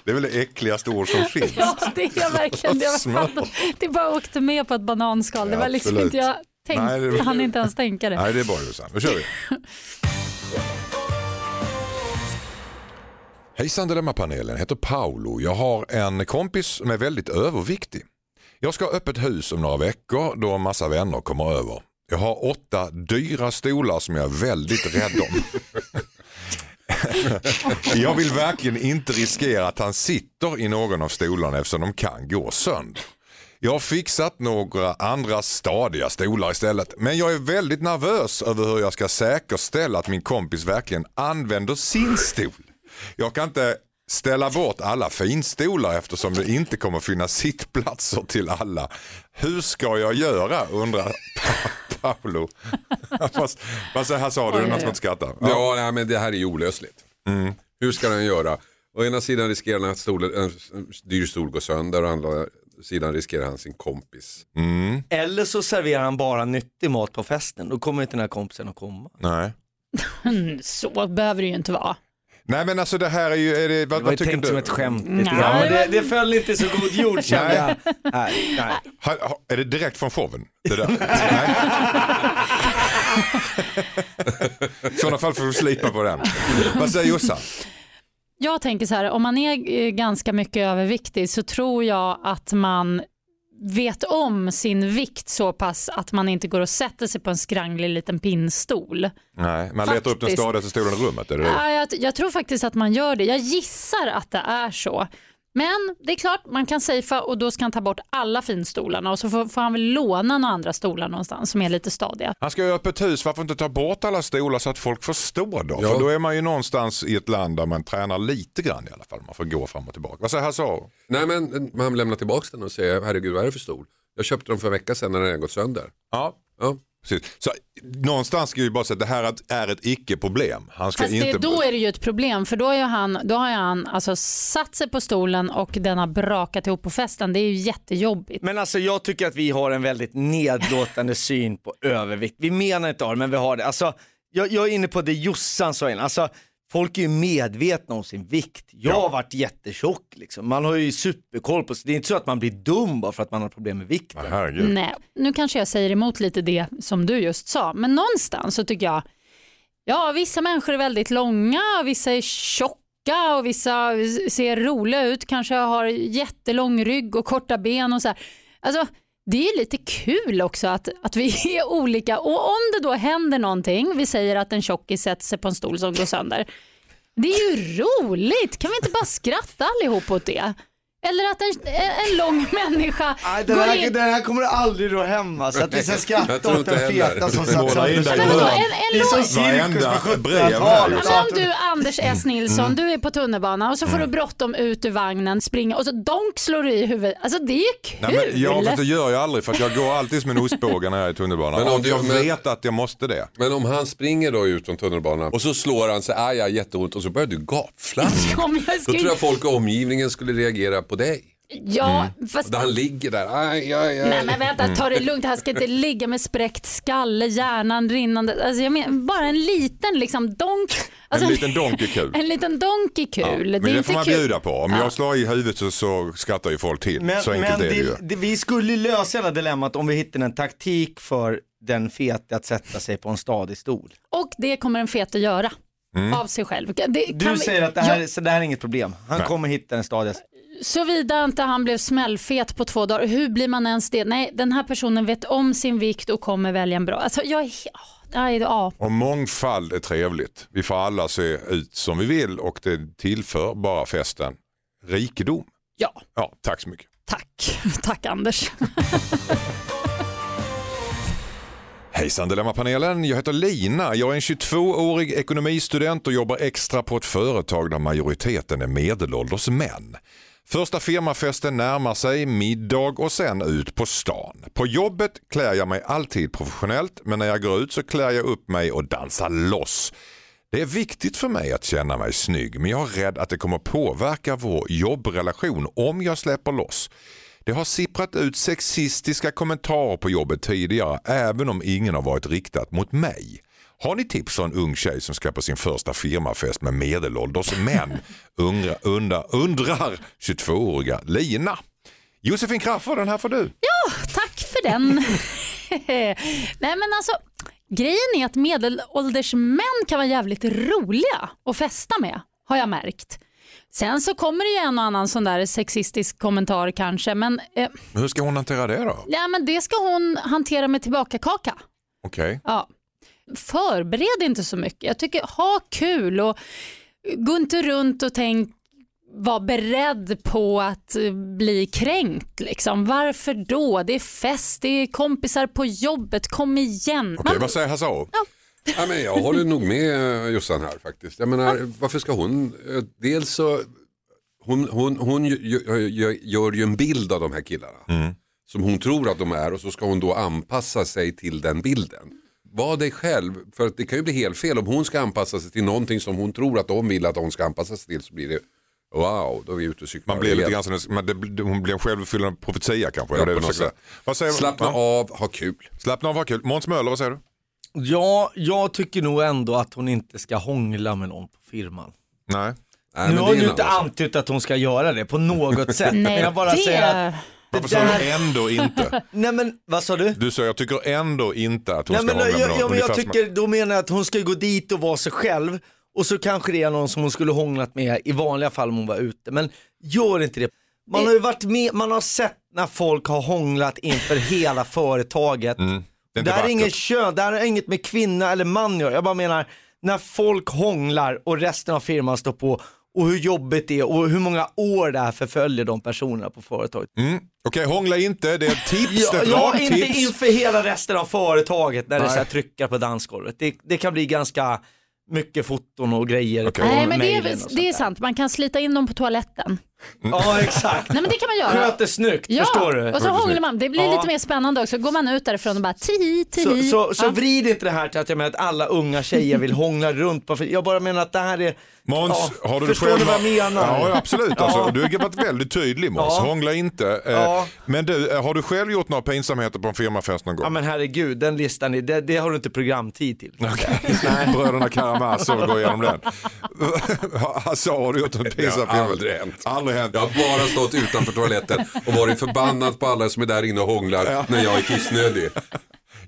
Det är väl det äckligaste ord som finns. Ja, det är verkligen. Det, var, det bara åkte med på ett bananskal. Ja, det var liksom absolut. Inte jag tänkt. Nej, det var... Han inte ens tänkte det. Nej, det är bara Rosanne. Nu kör vi. Hejsan Dilemma-panelen. Heter Paolo. Jag har en kompis som är väldigt överviktig. Jag ska ha öppet hus om några veckor då en massa vänner kommer över. Jag har åtta dyra stolar som jag är väldigt rädd om. Jag vill verkligen inte riskera att han sitter i någon av stolarna eftersom de kan gå sönder. Jag har fixat några andra stadiga stolar istället. Men jag är väldigt nervös över hur jag ska säkerställa att min kompis verkligen använder sin stol. Jag kan inte ställa bort alla finstolar eftersom det inte kommer finnas sittplatser till alla. Hur ska jag göra, undrar Paolo. Vad här sa du, något som skrattar. Ja, nej, men det här är ju olösligt. Mm. Hur ska den göra? Å ena sidan riskerar han att stolen, en dyr stol går sönder, och andra sidan riskerar han sin kompis. Mm. Eller så serverar han bara nyttig mat på festen. Då kommer inte den här kompisen att komma. Nej. Så behöver det ju inte vara. Nej, men alltså det här är ju... Är det, vad, det var ju tänkt du? Som ett skämt. Nej, ja, men det, det föll inte så god jord, kände jag. Nej, nej. Ha, ha, är det direkt från showen? Det där? Nej. I sådana fall får du slipa på den. Vad säger Jossan? Jag tänker så här, om man är ganska mycket överviktig så tror jag att man vet om sin vikt så pass att man inte går och sätter sig på en skranglig liten pinnstol. Nej, man faktiskt letar upp den stadigaste stolen i rummet, är det det? Ja, jag, jag tror faktiskt att man gör det. Jag gissar att det är så. Men det är klart, man kan safea och då ska han ta bort alla finstolarna och så får, får han väl låna några andra stolar någonstans som är lite stadiga. Han ska ju upp ett hus, varför inte ta bort alla stolar så att folk förstår då? Ja. För då är man ju någonstans i ett land där man tränar lite grann i alla fall. Man får gå fram och tillbaka. Vad säger han så? Nej, men man lämnar tillbaka den och säger, herregud, vad är det för stol? Jag köpte dem för en vecka sedan när den har gått sönder. Ja, ja. Precis. Så någonstans ska ju bara säga att det här är ett icke-problem. Han ska inte... det, då är det ju ett problem, för då har han, då har han alltså satt sig på stolen och den har brakat ihop på festen. Det är ju jättejobbigt. Men alltså jag tycker att vi har en väldigt nedlåtande syn på övervikt. Vi menar inte det, men vi har det. Alltså, jag, jag är inne på det Jossan sa innan. Alltså, folk är ju medvetna om sin vikt. Jag har varit jättetjock. Liksom. Man har ju superkoll på sig. Det är inte så att man blir dum bara för att man har problem med vikten. Herregud. Nej, nu kanske jag säger emot lite det som du just sa. Men någonstans så tycker jag, ja, vissa människor är väldigt långa, vissa är tjocka och vissa ser roliga ut. Kanske har jättelång rygg och korta ben och så här. Alltså... det är lite kul också att, att vi är olika. Och om det då händer någonting, vi säger att en tjockis sätter sig på en stol som går sönder. Det är ju roligt. Kan vi inte bara skratta allihop åt det? Eller att en, en lång människa aj, den, här, in... den här kommer aldrig då hemma. Så att vi ska skratta åt den feta som satt sönder. Det är som cirkus på sjuttonhundratalet. Men om du, Anders S. Nilsson, mm. du är på tunnelbanan och så får mm. du bråttom ut ur vagnen, springa och så donk slår du i huvudet. Alltså det är kul. Nej, men jag, fast det gör jag aldrig, för att jag går alltid som en ostbåge när jag är i tunnelbanan. Men om jag men, vet att jag måste det. Men om han springer då ut från tunnelbanan och så slår han sig, aj, aj, jätteont, och så börjar du gapfla. Då tror jag folk och omgivningen skulle reagera på dig. Ja, mm. fast... han ligger där. Aj, aj, aj. Nej, men vänta, ta det lugnt. Han ska inte ligga med spräckt skalle, hjärnan rinnande. Alltså, jag menar, bara en liten liksom donk. Alltså, en liten donk är kul. En liten donk är kul. Ja, men det, det får man kul. Bjuda på. Om ja. jag slår i huvudet så, så skrattar ju folk till. Men, så enkelt men är det ju. Det, vi skulle lösa hela dilemmat om vi hittar en taktik för den fete att sätta sig på en stadig stol. Och det kommer en fete göra. Mm. Av sig själv. Det, du vi... säger att det här, jag... så det här är inget problem. Han Nej. kommer hitta en stadig. Såvida inte han blev smällfet på två dagar. Hur blir man ens det? Nej, den här personen vet om sin vikt och kommer välja en bra. Alltså jag nej, ja. Och mångfald är trevligt. Vi får alla se ut som vi vill och det tillför bara festen rikedom. Ja. Ja, tack så mycket. Tack. Tack Anders. Hejsan Dilemma-panelen, jag heter Lina. Jag är en tjugotvåårig ekonomistudent och jobbar extra på ett företag där majoriteten är medelålders män. Första firmafesten närmar sig, middag och sen ut på stan. På jobbet klär jag mig alltid professionellt, men när jag går ut så klär jag upp mig och dansar loss. Det är viktigt för mig att känna mig snygg, men jag är rädd att det kommer påverka vår jobbrelation om jag släpper loss. Det har sipprat ut sexistiska kommentarer på jobbet tidigare, även om ingen har varit riktat mot mig. Har ni tips om en ung tjej som ska på sin första firmafest med medelålders män? Ungra, undra, undrar tjugotvååriga Lina. Josefin Crafoord, den här får du. Ja, tack för den. Nej men alltså, grejen är att medelålders män kan vara jävligt roliga att festa med, har jag märkt. Sen så kommer det ju en och annan sån där sexistisk kommentar kanske. Men, eh, men hur ska hon hantera det då? Ja, men det ska hon hantera med tillbaka kaka. Okej. Okay. Ja. Förbered inte så mycket. Jag tycker, ha kul och gå inte runt och tänk, var beredd på att bli kränkt. Liksom. Varför då? Det är fest, det är kompisar på jobbet, kom igen. Okej, okay, man... vad säger Hasse Aro? Ja. Ja, men jag håller nog med Jossan här faktiskt. Jag menar, varför ska hon... Dels så... Hon, hon, hon gör ju en bild av de här killarna. Mm. Som hon tror att de är. Och så ska hon då anpassa sig till den bilden. Var dig själv. För det kan ju bli helt fel. Om hon ska anpassa sig till någonting som hon tror att de vill att hon ska anpassa sig till, så blir det... Wow, då är vi ute och cyklar. Man blir lite grann, men det, hon blir en självfyllande profetia kanske. Ja, det det vad säger Slappna man? av, ha kul. Slappna av, ha kul. Måns Möller, vad säger du? Ja, jag tycker nog ändå att hon inte ska hångla med någon på firman. Nej. Nej, nu har du inte antytt att hon ska göra det på något sätt. Nej, jag bara det... säger att... Varför sa du ändå inte? Nej, men vad sa du? Du sa jag tycker ändå inte att hon Nej, ska men, hångla jag, med någon. Ja, men jag tycker, då menar jag att hon ska gå dit och vara sig själv. Och så kanske det är någon som hon skulle hånglat med i vanliga fall om hon var ute. Men gör inte det. Man har ju varit med, man har sett när folk har hånglat inför hela företaget. Mm. Det här är inget kön, det här är inget med kvinna eller man gör. Jag bara menar, när folk hånglar och resten av firman står på och hur jobbigt det är och hur många år det här förföljer de personerna på företaget. Mm. Okej, okay, hångla inte, det är ett tips. Det är ja, ja, inte tips. Inför hela resten av företaget när Nej. det så här trycker på dansgolvet. Det, det kan bli ganska mycket foton och grejer. Okay. Och Nej, men det är, det är sant. Man kan slita in dem på toaletten. Ja, exakt. Nej, men det kan man göra. Sköter snyggt, ja, förstår du? Och så hånglar man. Det blir ja. lite mer spännande också. Går man ut därifrån och bara tihi, tihi. Så, så, så ja. vrid inte det här till att jag menar att alla unga tjejer vill hångla runt. På, jag bara menar att det här är... Måns, ja, har du förstår själv... du vad jag menar? Ja, absolut. Alltså. Ja. Du har varit väldigt tydlig, Måns. Ja. Hångla inte. Ja. Men du, har du själv gjort några pinsamheter på en firmafest någon gång? Ja, men herregud, den listan, är, det, det har du inte programtid till. Okej, okay. Bröderna Karamazov och gå igenom den. Alltså, har du gjort en pinsam firmafest? Jag har bara stått utanför toaletten och varit förbannad på alla som är där inne och hånglar ja. när jag är kissnödig.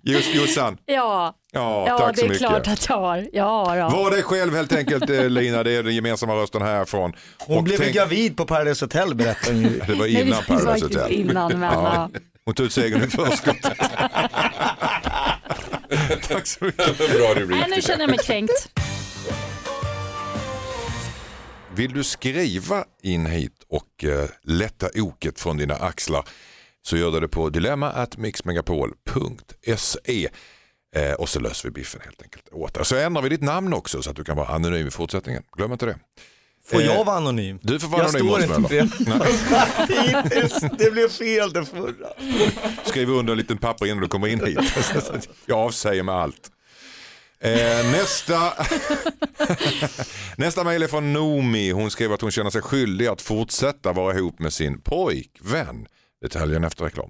Just Jossan. Ja, ja, ja tack det så är mycket. Klart att jag har. Ja, ja. Var dig själv helt enkelt, Lina. Det är den gemensamma rösten härifrån. Hon och blev tänk... gravid på Paradise Hotel, berättar ni. Det var innan Paradise Hotel. Innan, men, ja. Hon tog ut segern i förskott. Tack så mycket. Bra, det blir. Nej, nu känner jag mig kränkt. Vill du skriva in hit och eh, lätta oket från dina axlar, så gör du det på dilemma at mix megapol punkt se. eh, Och så löser vi biffen helt enkelt åt dig. Så ändrar vi ditt namn också så att du kan vara anonym i fortsättningen. Glöm inte det. Får jag vara anonym? Du får vara jag anonym. Jag står inte det. Det blev fel det förra. Skriv under en liten papper innan du kommer in hit. Jag avsäger med allt. Eh, nästa nästa mejl är från Nomi. Hon skrev att hon känner sig skyldig att fortsätta vara ihop med sin pojkvän. Detaljen efter reklam.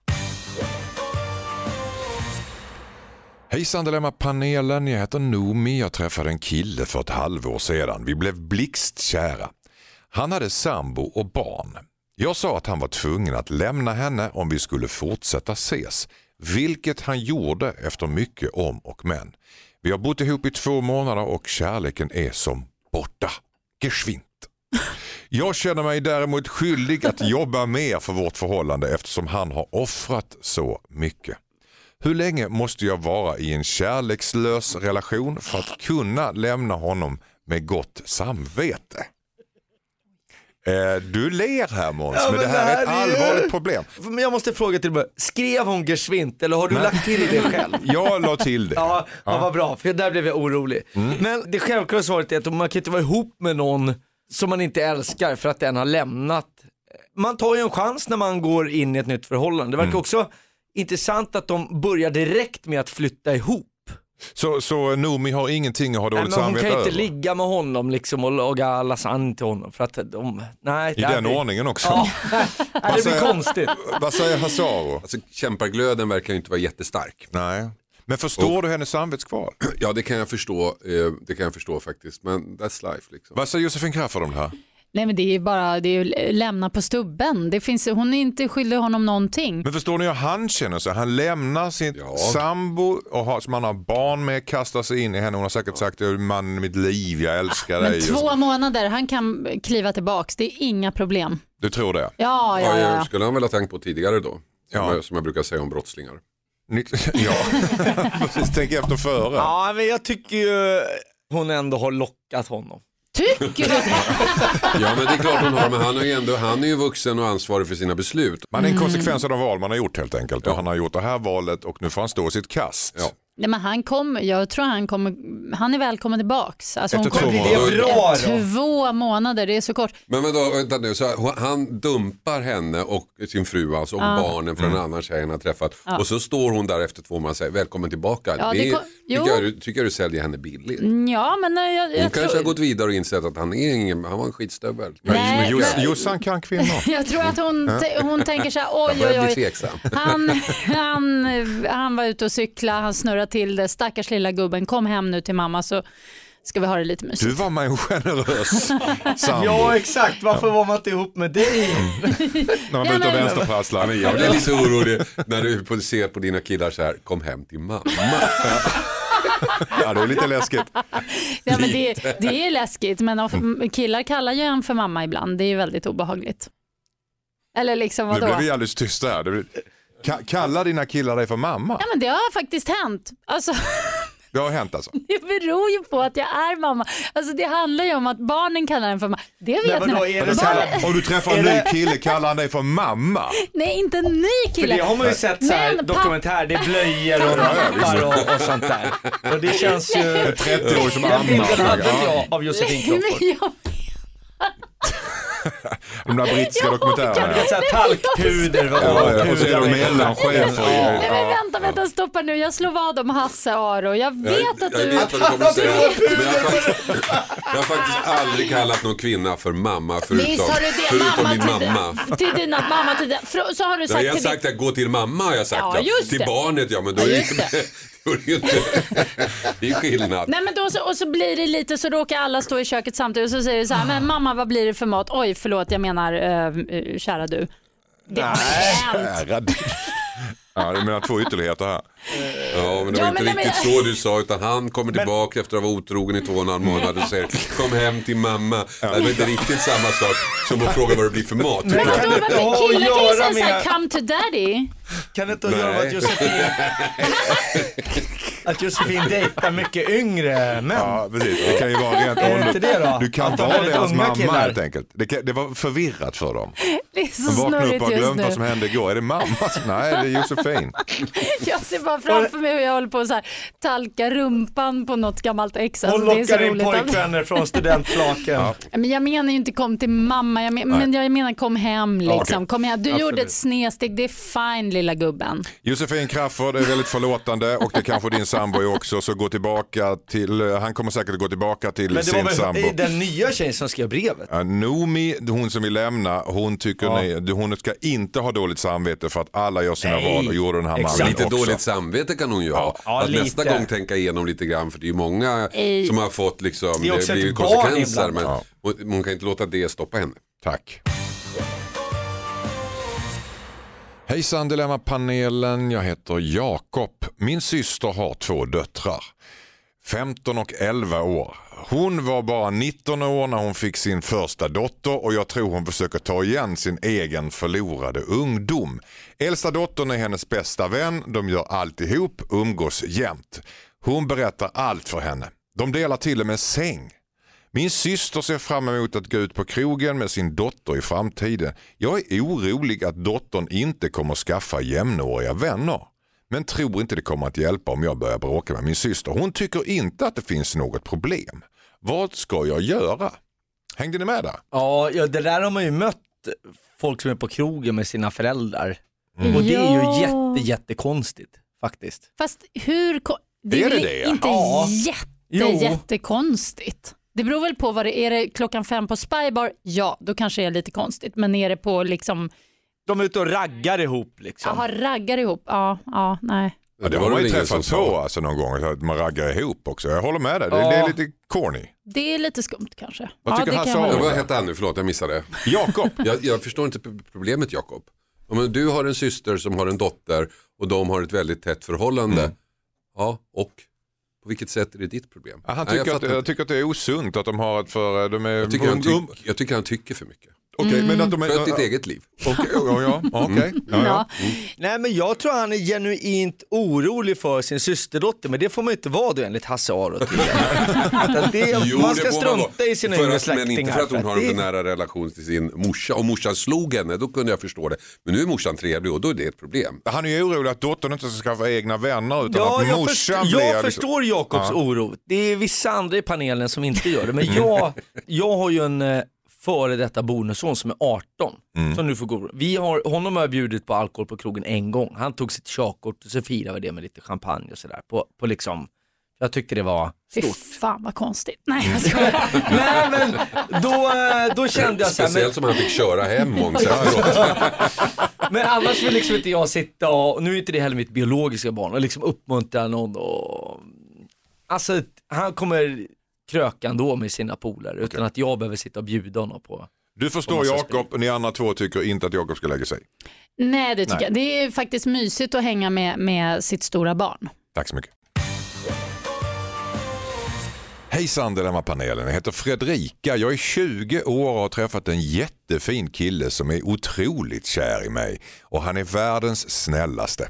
Hejsan Dilemma-panelen, jag heter Nomi. Jag träffade en kille för ett halvår sedan. Vi blev blixtkära. Han hade sambo och barn. Jag sa att han var tvungen att lämna henne om vi skulle fortsätta ses. Vilket han gjorde efter mycket om och men. Vi har bott ihop i två månader och kärleken är som borta. Geschwint. Jag känner mig däremot skyldig att jobba mer för vårt förhållande eftersom han har offrat så mycket. Hur länge måste jag vara i en kärlekslös relation för att kunna lämna honom med gott samvete? Eh, du ler här Måns, ja, men, men det här, det här är ett allvarligt är... problem. Men jag måste fråga till dig, skrev hon geschwint eller har du Nej. lagt till det själv? Jag la till det. Ja, ja. Vad bra, för där blev jag orolig. Mm. Men det självklara svaret är att man kan inte vara ihop med någon som man inte älskar för att den har lämnat. Man tar ju en chans när man går in i ett nytt förhållande. Det verkar mm. också... intressant att de börjar direkt med att flytta ihop. Så, så Nomi har ingenting att ha dåligt samvete över? Hon kan över. Inte ligga med honom liksom och laga lasagne till honom. För att de, nej, i den blir... ordningen också? Ja, nej, nej, det blir konstigt. Vad säger Hasse Aro? Alltså, kämparglöden verkar inte vara jättestark. Nej. Men förstår och, du hennes samvetskval? Ja, det kan jag förstå. Det kan jag förstå faktiskt. Men that's life liksom. Vad säger Josefin Crafoord om det här? Nej, men det är bara det är lämna på stubben. Det finns, hon är inte skyldig honom någonting. Men förstår ni hur han känner sig? Han lämnar sin ja. sambo och har, som han har barn med, kastar sig in i henne. Hon har säkert sagt, man mitt liv, jag älskar dig. Men två månader, han kan kliva tillbaks. Det är inga problem. Du tror det? Ja, ja, ja. Jag skulle han väl ha tänkt på tidigare då. Som, ja. jag, som jag brukar säga om brottslingar. Ja, precis. Tänk efter före. Ja, men jag tycker ju hon ändå har lockat honom. Tycker du? Ja, men det är klart hon har, men han är ju ändå, han är ju vuxen och ansvarig för sina beslut. Man är en konsekvens av de val man har gjort helt enkelt. Ja. Och han har gjort det här valet och nu får han stå sitt kast. Ja. Nej, men han kommer, jag tror han kommer, han är välkommen tillbaks. Alltså hon kommer bli det bra då. Två månader, det är så kort. Men vänta, vänta nu, så han dumpar henne och sin fru alltså, och ah. barnen för mm. en annan tjej han har träffat. Ah. Och så står hon där efter två månader och säger, välkommen tillbaka. Ja, det är, kom, tycker, jag, du, tycker jag du säljer henne billigt? Ja, men jag, jag hon jag kanske tror... har gått vidare och insett att han, är ingen, han var en skitstövel. Nej, men Jossan kan kvinnor. Jag tror att hon, t- hon tänker så här, oj, oj, oj. Han, han, han var ute och cykla, han snurrade till det. Stackars lilla gubben, kom hem nu till mamma så ska vi ha det lite mysigt. Du var man generös sambo. Ja, exakt. Varför var man inte ihop med dig? När man byter vänsterpasslar. Jag blir lite orolig när du ser på dina killar så här, kom hem till mamma. Ja, det är lite läskigt. Ja, men det, det är läskigt, men killar kallar ju en för mamma ibland. Det är ju väldigt obehagligt. Eller liksom vadå? Nu blir vi alldeles tysta här. Det blir... Ka- kallar dina killar dig för mamma? Ja, men det har faktiskt hänt. Alltså... Det har hänt alltså. Det beror ju på att jag är mamma. Alltså det handlar ju om att barnen kallar den för mamma. Det vet jag inte. Barn... Om du träffar en ny kille kallar han dig för mamma. Nej, inte en ny kille. För det har man ju sett så här, men, dokumentär. Det blöjer och rappar och, och sånt där. Och det känns ju... trettio år som mamma. Ja. Av Josefin Crafoord. De där brittiska jo, dokumentärerna. Det är såhär talkpuder. Och så är de mellanchefer. Nej, men vänta, vänta, stoppa nu. Jag slår vad om Hasse Aro. Jag vet jag, att jag du... Vet att att säga, men jag, har faktiskt, jag har faktiskt aldrig kallat någon kvinna för mamma förutom, förutom mamma min mamma. Till dina mamma. Till, så har du sagt jag har sagt att gå till mamma. Jag har sagt ja, det. Till barnet, ja, men då är det inte... gör det ju inte. Det är skillnad. Nej, men då så, och så blir det lite så råkar alla stå i köket samtidigt och så säger du så här, men mamma, vad blir det för mat? Oj, förlåt, jag menar äh, kära du. Det har inte hänt. Ja, du menar två ytterligheter här. Ja, men det var ja, inte men, riktigt men... så du sa, utan han kommer tillbaka men... efter att ha varit otrogen i två och en halv månad och säger, kom hem till mamma. Ja. Det var inte riktigt samma sak som att fråga vad det blir för mat. Men kan det inte ha att göra med... Come to daddy. Kan det inte ha att göra med att Josefin... att Josefin dejtar mycket yngre män. Ja, precis. Det kan ju vara rent ålder. Du kan inte ha deras mamma killar. Helt enkelt. Det, kan, det var förvirrat för dem. Det är så snurrigt just nu. Glömt vad som hände igår. Är det mamma? Nej, det är Josefin. Jag ser bara framför mig hur jag håller på att så här, talka rumpan på något gammalt ex. Hon alltså, lockar in pojkvänner från studentflaken. Ja. Men jag menar ju inte kom till mamma. Jag men, men jag menar kom hem liksom. Ja, okay. Kom hem. Du Absolut. Gjorde ett snedsteg. Det är fine, lilla gubben. Josefin Crafoord är väldigt förlåtande och det kanske din sambo också, så gå tillbaka till, han kommer säkert gå tillbaka till sin sambo. Men det är den nya tjejen som skrev brevet. Ja, Nomi, hon som vill lämna, hon tycker ja. Nej, hon ska inte ha dåligt samvete för att alla gör sina nej. Val och gjorde den här mannen lite också. Dåligt samvete kan hon ju ha. Ja. Ja, att lite. Nästa gång tänka igenom lite grann, för det är ju många Ej. Som har fått liksom, det, det blir konsekvenser, men ja. Hon kan inte låta det stoppa henne. Tack. Hejsan Dilemma-panelen, jag heter Jakob. Min syster har två döttrar, femton och elva år. Hon var bara nitton år när hon fick sin första dotter och jag tror hon försöker ta igen sin egen förlorade ungdom. Äldsta dottern är hennes bästa vän, de gör alltihop, umgås jämt. Hon berättar allt för henne. De delar till och med säng. Min syster ser fram emot att gå ut på krogen med sin dotter i framtiden. Jag är orolig att dottern inte kommer skaffa jämnåriga vänner. Men tror inte det kommer att hjälpa om jag börjar bråka med min syster. Hon tycker inte att det finns något problem. Vad ska jag göra? Hängde ni med där? Ja, det där har man ju mött folk som är på krogen med sina föräldrar. Mm. Och det är ju jätte, jättekonstigt faktiskt. Fast hur... Det är, är det det? Inte ja. jätte, jättekonstigt. Det beror väl på vad det är. Är det klockan fem på Spybar? Ja, då kanske det är lite konstigt. Men är det på liksom... De är ute och raggar ihop liksom. Jaha, raggar ihop. Ja, ja, nej. Ja, det var man ju träffat på alltså någon gång. Att man raggar ihop också. Jag håller med dig. Det, ja. Det är lite corny. Det är lite skumt kanske. Vad tycker Hasse Aro? Vad heter han nu? Förlåt, jag missade. Jakob. jag, jag förstår inte problemet, Jakob. Om du har en syster som har en dotter och de har ett väldigt tätt förhållande. Mm. Ja, och... På vilket sätt är det ditt problem? Ah, han tycker Nej, jag, att, jag tycker att det är osunt att de har ett för... De är, jag, tycker um, tyck, jag tycker han tycker för mycket. Okej, okay, men att de är... För ditt eget liv. Okej, ja, ja, okej. Nej, men jag tror han är genuint orolig för sin systerdotter, men det får man inte vara då enligt Hasse Aro. Man ska strunta i sina yngre släktingar. Men inte för att hon har en nära relation till sin morsa. Om morsan slog henne, då kunde jag förstå det. Men nu är morsan trevlig och då är det ett problem. Han är ju orolig att dottern inte ska skaffa egna vänner utan ja, att jag morsan först, Jag förstår liksom. Jakobs ja. oro. Det är vissa andra i panelen som inte gör det, men jag, jag har ju en... före detta bonusson som är arton mm. som nu får gå. Vi har, honom har bjudit på alkohol på krogen en gång. Han tog sitt körkort och så firade vi det med lite champagne och sådär. På, på liksom, jag tyckte det var stort. Fy fan vad konstigt. Nej, jag ska... Nej men då, då kände jag så här. Speciellt men... som han fick köra hem Måns. Men annars vill liksom inte jag sitta och, nu är inte det heller mitt biologiska barn, och liksom uppmuntra någon och... Alltså han kommer... krökan då med sina polare okay. utan att jag behöver sitta och bjuda honom på. Du förstår Jakob, och ni andra två tycker inte att Jakob ska lägga sig. Nej, det tycker Nej. jag. Det är faktiskt mysigt att hänga med, med sitt stora barn. Tack så mycket. Hejsan Dilemma-panelen, jag heter Fredrika, jag är tjugo år och har träffat en jättefin kille som är otroligt kär i mig och han är världens snällaste.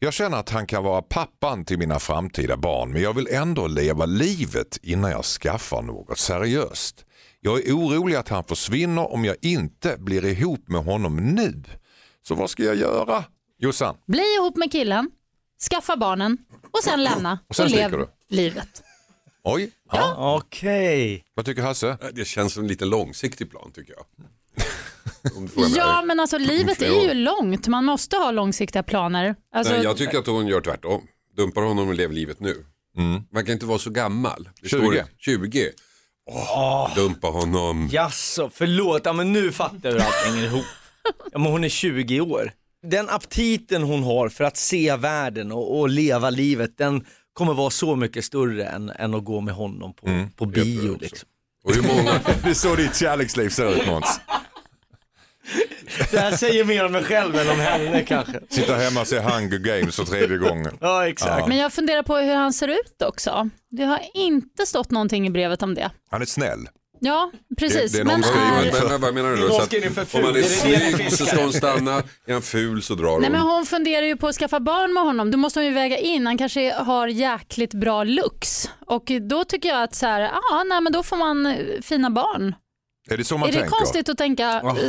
Jag känner att han kan vara pappan till mina framtida barn, men jag vill ändå leva livet innan jag skaffar något seriöst. Jag är orolig att han försvinner om jag inte blir ihop med honom nu. Så vad ska jag göra? Jossan. Bli ihop med killen, skaffa barnen och sen lämna och, sen och lev du. livet. Oj. Ja. Ja. Okej. Okay. Vad tycker Hasse? Det känns som en lite långsiktig plan tycker jag. Ja men alltså livet är ju långt. Man måste ha långsiktiga planer alltså... Nej, jag tycker att hon gör tvärtom. Dumpar honom och lever livet nu. mm. Man kan inte vara så gammal. Det tjugo står tjugo. Åh, oh, dumpa honom. Jaså, förlåt, ja, men nu fattar jag hur allt hänger ihop. Ja, men hon är tjugo år. den aptiten hon har för att se världen och, och leva livet, den kommer vara så mycket större än, än att gå med honom på, mm, på bio liksom. Och hur många... Det står ditt kärleksliv ser ut, Måns. Det här säger mer om mig själv än om henne kanske. Sitta hemma och se Hunger Games för tredje gången. Ja, exakt. Ja. Men jag funderar på hur han ser ut också. Det har inte stått någonting i brevet om det. Han är snäll. Ja, precis. Det, det är men är... Men vad menar du då? Så att om man är snygg så ska hon stanna. Är han ful så drar hon. Nej, men hon funderar ju på att skaffa barn med honom. Då måste hon ju väga in. Han kanske har jäkligt bra looks. Och då tycker jag att så här, ah, nej, men då får man fina barn. Är det så man är tänker? Är det konstigt att tänka... Alltså...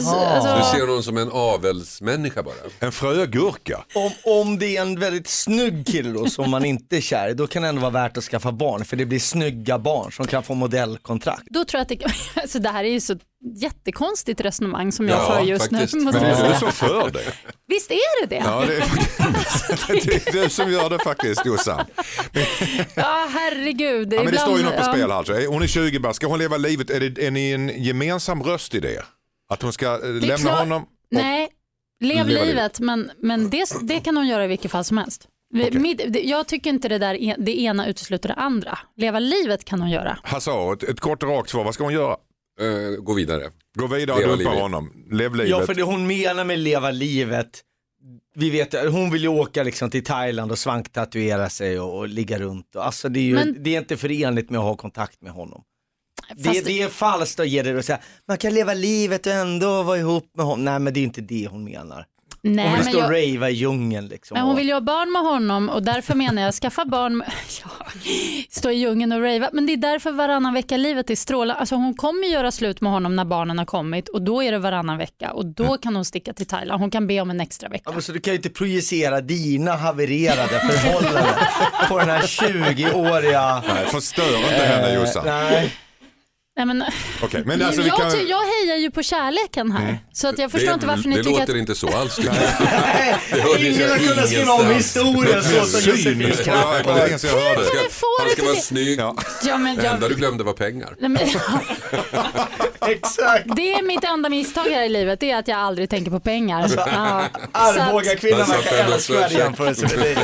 Du ser någon som en avelsmänniska bara. En frögurka. Om, om det är en väldigt snygg kille då, som man inte är kär i, då kan det ändå vara värt att skaffa barn. För det blir snygga barn som kan få modellkontrakt. Då tror jag att det... Alltså, det här är ju så jättekonstigt resonemang som jag ja, för just faktiskt. Nu. Men det är så för dig. Visst är det det? Ja, det är, det är du som gör det faktiskt, Jossan. Ja, herregud. Ja, men ibland, det står ju något på spel alltså. Hon är tjugo bara. Ska hon leva livet? Är, det, är ni en gemensam röst i det? Att hon ska lämna klart, honom? Nej, lev livet. livet. Men, men det, det kan hon göra i vilket fall som helst. Okay. Mid, jag tycker inte det där det ena utesluter det andra. Leva livet kan hon göra. Hasse Aro, ett, ett kort rakt svar. Vad ska hon göra? Uh, gå vidare. Gå vidare och dumpa honom. Lev livet. Ja, för det hon menar med leva livet, vi vet, hon vill ju åka liksom till Thailand och svanktatuera sig och, och ligga runt. Alltså det är ju, men... det är inte förenligt med att ha kontakt med honom. Fast... Det, det är falskt att ge det och säga, man kan leva livet och ändå vara ihop med honom. Nej, men det är inte det hon menar. Nej, hon vill stå jag... rejva i djungeln liksom. Men hon vill ju ha barn med honom. Och därför menar jag, skaffa barn med... ja, stå i djungeln och rejva. Men det är därför varannan vecka livet är stråla. Alltså hon kommer göra slut med honom när barnen har kommit. Och då är det varannan vecka. Och då kan hon sticka till Thailand. Hon kan be om en extra vecka. Ja, så du kan ju inte projicera dina havererade förhållanden på den här tjugo-åriga. Nej, förstör inte henne, Jossan. Nej. Nej, men, okay, men alltså, jag, kan... jag hejar ju på kärleken här. Mm. Så att jag förstår det, inte varför ni tycker att... Det låter inte så alls. Nej, ingen har kunnat skriva om historien så som Josefin Crafoord. Hur kan du få det till det? Han ska vara snygg. Ja. Ja, men jag... Det enda du glömde var pengar. Nej, men... Exakt. Det är mitt enda misstag här i livet. Det är att jag aldrig tänker på pengar. Alltså, ja. Arboga kvinnan verkar älskvärd jämförelse med dig.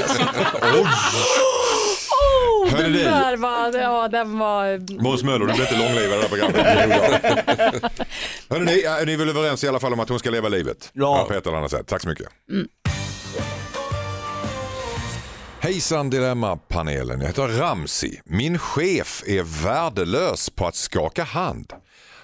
Oh, den där var, ja, den var... Måns Möller, du blir inte långlivare i det här programmet. Hörrni, ni är ni väl överens i alla fall om att hon ska leva livet? Ja. Ja, på ett eller annat sätt. Tack så mycket. Mm. Hejsan Dilemma-panelen, jag heter Ramsi. Min chef är värdelös på att skaka hand.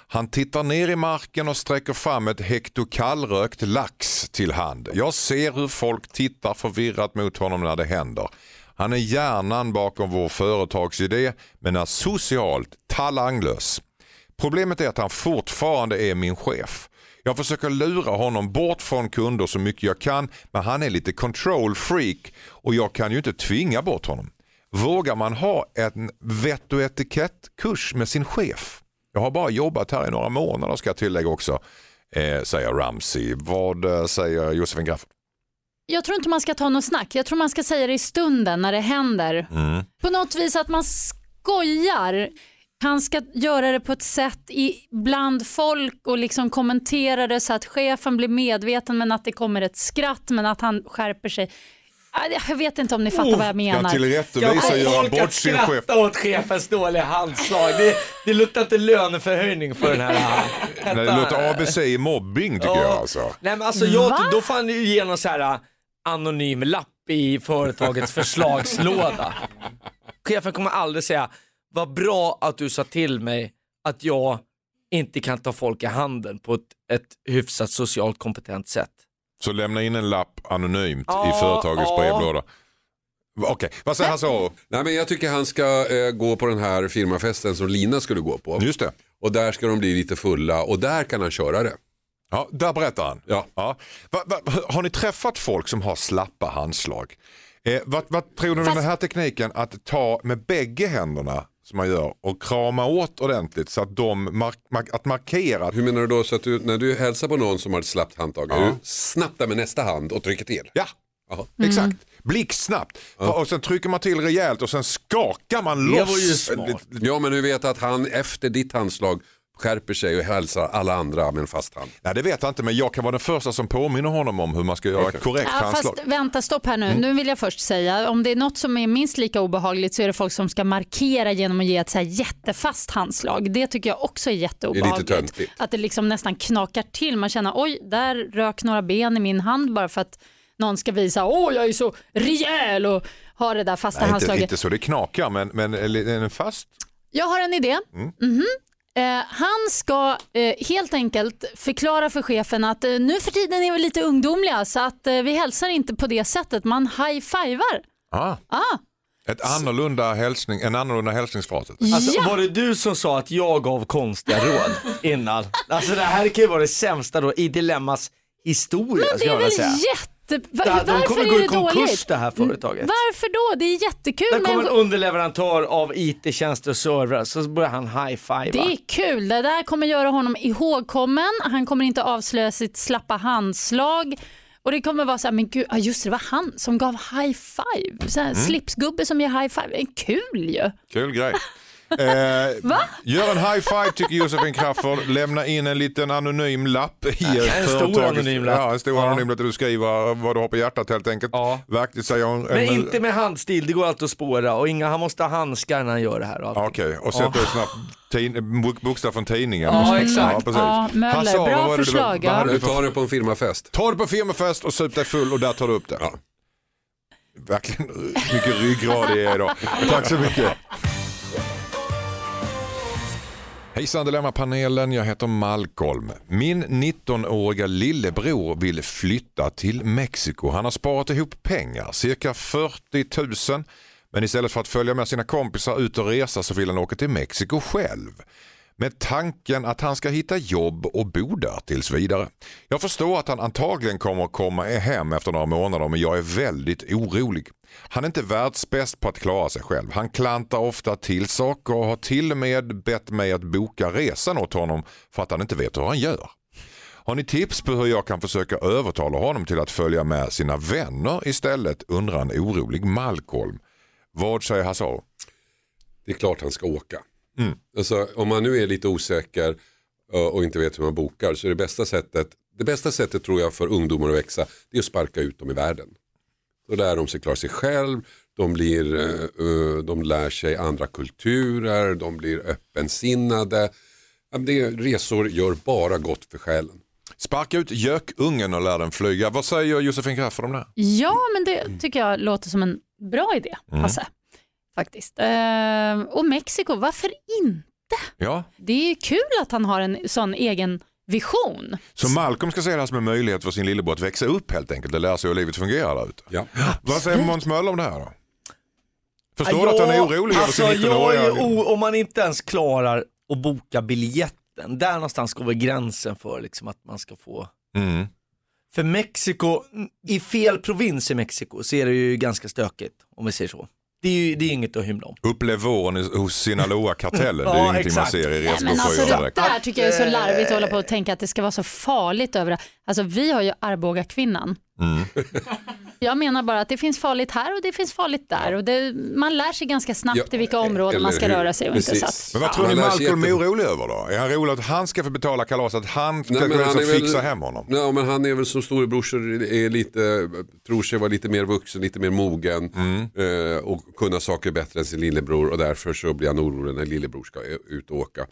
Han tittar ner i marken och sträcker fram ett hektokallrökt lax till hand. Jag ser hur folk tittar förvirrat mot honom när det händer. Han är hjärnan bakom vår företagsidé men är socialt talanglös. Problemet är att han fortfarande är min chef. Jag försöker lura honom bort från kunder så mycket jag kan, men han är lite control freak och jag kan ju inte tvinga bort honom. Vågar man ha en vett och etikettkurs med sin chef? Jag har bara jobbat här i några månader ska jag tillägga också, eh, säger Ramsey. Vad säger Josefin Crafoord? Jag tror inte man ska ta något snack. Jag tror man ska säga det i stunden när det händer. Mm. På något vis att man skojar. Han ska göra det på ett sätt i, bland folk och liksom kommentera det så att chefen blir medveten men att det kommer ett skratt men att han skärper sig. Jag vet inte om ni fattar oh, vad jag menar. Jag tillrättvisa göra bort sin chef. Åt chefens dåliga handslag. Det, det luktar inte löneförhöjning för den här. Nej, det låter A B C i mobbing tycker oh. jag alltså. Nej, men alltså jag, då fann du ju genom så här anonym lapp i företagets förslagslåda. Chefen kommer aldrig säga vad bra att du sa till mig att jag inte kan ta folk i handen på ett, ett hyfsat socialt kompetent sätt. Så lämna in en lapp anonymt ah, i företagets ah. brevlåda. Okej, okay. Vad säger han så? Nej, men jag tycker han ska eh, gå på den här firmafesten som Lina skulle gå på. Just det. Och där ska de bli lite fulla och där kan han köra det. Ja, där berättar han. Ja. Ja. Va, va, har ni träffat folk som har slappa handslag? Eh, vad, vad tror ni Fast... om den här tekniken att ta med bägge händerna som man gör och krama åt ordentligt så att de mark- mark- att markera. Hur menar du då så att du, när du hälsar på någon som har ett slappt handtag ja. Du snappar med nästa hand och trycker till? Ja, mm. exakt. Blixtsnabbt. Ja. Och sen trycker man till rejält och sen skakar man loss. Det var ju smart. Ja, men du vet att han efter ditt handslag skärper sig och hälsar alla andra med en fast hand. Nej, det vet jag inte, men jag kan vara den första som påminner honom om hur man ska göra okay. ett korrekt ja, handslag. Fast vänta, stopp här nu. Mm. Nu vill jag först säga, om det är något som är minst lika obehagligt så är det folk som ska markera genom att ge ett så här jättefast handslag. Det tycker jag också är jätteobehagligt. Det är lite tömtigt. Att det liksom nästan knakar till. Man känner, oj, där rök några ben i min hand bara för att någon ska visa, åh, jag är så rejäl och har det där fasta Nej, handslaget. Inte, inte så det knakar, men, men är den fast? Jag har en idé. Mm. Mm-hmm. Eh, han ska eh, helt enkelt förklara för chefen att eh, nu för tiden är vi lite ungdomliga så att eh, vi hälsar inte på det sättet. Man high-fivar. Ah. Ah. Ett annorlunda hälsning, en annorlunda hälsningsfraset. Alltså, ja. Var det du som sa att jag gav konstiga råd innan? Alltså det här kan ju vara det sämsta då i Dilemmas historia. Men det är väl jätte... Var, där, de kommer gå i konkurs det här företaget. Varför då? Det är jättekul. Där kommer en underleverantör av I T-tjänster och servrar. Så börjar han high-fiva. Det är kul, det där kommer göra honom ihågkommen. Han kommer inte avslöja sitt slappa handslag. Och det kommer vara så här, men gud, ah just det, det var han som gav high-five. Så här, mm. slipsgubbe som ger high-five. Kul ju. Kul grej. Eh, Va? Gör en high five tycker Josefin Crafoord. Lämna in en liten anonym lapp i en stor anonym lapp. Ja, en stor ja. anonym lapp där du skriver vad du har på hjärtat helt enkelt. Ja. Verkligt, säger hon, men en... inte med handstil, det går alltid att spåra. Och inga, han måste ha handskar när han gör det här. Okej, okay. och sätta ja. snabbt bokstav från tidningen. Ja, exakt. Ja, ja, Möller, sa, bra förslag. Du, vad, vad du tar det på en firmafest. Tar det på en firmafest och sup dig full och där tar du upp det. Ja. Verkligen mycket ryggrad det är idag. Tack så mycket. Hejsan Dilemma-panelen, jag heter Malcolm. Min nittonåriga lillebror vill flytta till Mexiko. Han har sparat ihop pengar, cirka fyrtio tusen. Men istället för att följa med sina kompisar ut och resa så vill han åka till Mexiko själv. Med tanken att han ska hitta jobb och bo där tills vidare. Jag förstår att han antagligen kommer att komma hem efter några månader, men jag är väldigt orolig. Han är inte världsbäst på att klara sig själv. Han klantar ofta till saker och har till och med bett mig att boka resan åt honom för att han inte vet hur han gör. Har ni tips på hur jag kan försöka övertala honom till att följa med sina vänner istället, undrar en orolig Malcolm. Vad säger Hasse Aro? Det är klart han ska åka. Mm. Alltså, om man nu är lite osäker och inte vet hur man bokar, så är det bästa sättet, det bästa sättet tror jag för ungdomar att växa, det är att sparka ut dem i världen. Då lär de sig klara sig själv, de, blir, de lär sig andra kulturer, de blir öppensinnade. Det, resor gör bara gott för själen. Sparka ut gökungen och lär den flyga. Vad säger Josefin Crafoord om det? Ja, men det tycker jag låter som en bra idé, Hasse. Mm. Faktiskt. Uh, och Mexiko, varför inte? Ja. Det är ju kul att han har en sån egen vision. Så Malcolm ska se det här som en möjlighet för sin lillebror att växa upp helt enkelt och lära sig hur livet fungerar där ute. Ja. Vad säger Måns Möller om det här då? Förstår ja, du att han är orolig? Alltså, jag är o- om man inte ens klarar att boka biljetten, där någonstans går gränsen för liksom, att man ska få... Mm. För Mexiko, i fel provins i Mexiko så är det ju ganska stökigt, om vi säger så. Det är, ju, det är inget att hymla om. Upplev våren hos Sinaloa-kartellen. Ja, det är ingenting exakt. Man ser i resmål. Alltså, det där tycker jag är så larvigt att hålla på och tänka att det ska vara så farligt över det. Alltså vi har ju Arboga-kvinnan. Mm. Jag menar bara att det finns farligt här och det finns farligt där. Och det, man lär sig ganska snabbt ja, i vilka områden man ska hur? rörra sig. Och inte satt. Men vad tror ni Malcolm är orolig över då? Är han rolig att han ska få betala kalas, att han ska fixa väl, hem honom? Nej, men han är väl som storebrorsor är lite, tror sig vara lite mer vuxen, lite mer mogen mm. och kunna saker bättre än sin lillebror. Och därför så blir han orolig när lillebror ska ut och åka.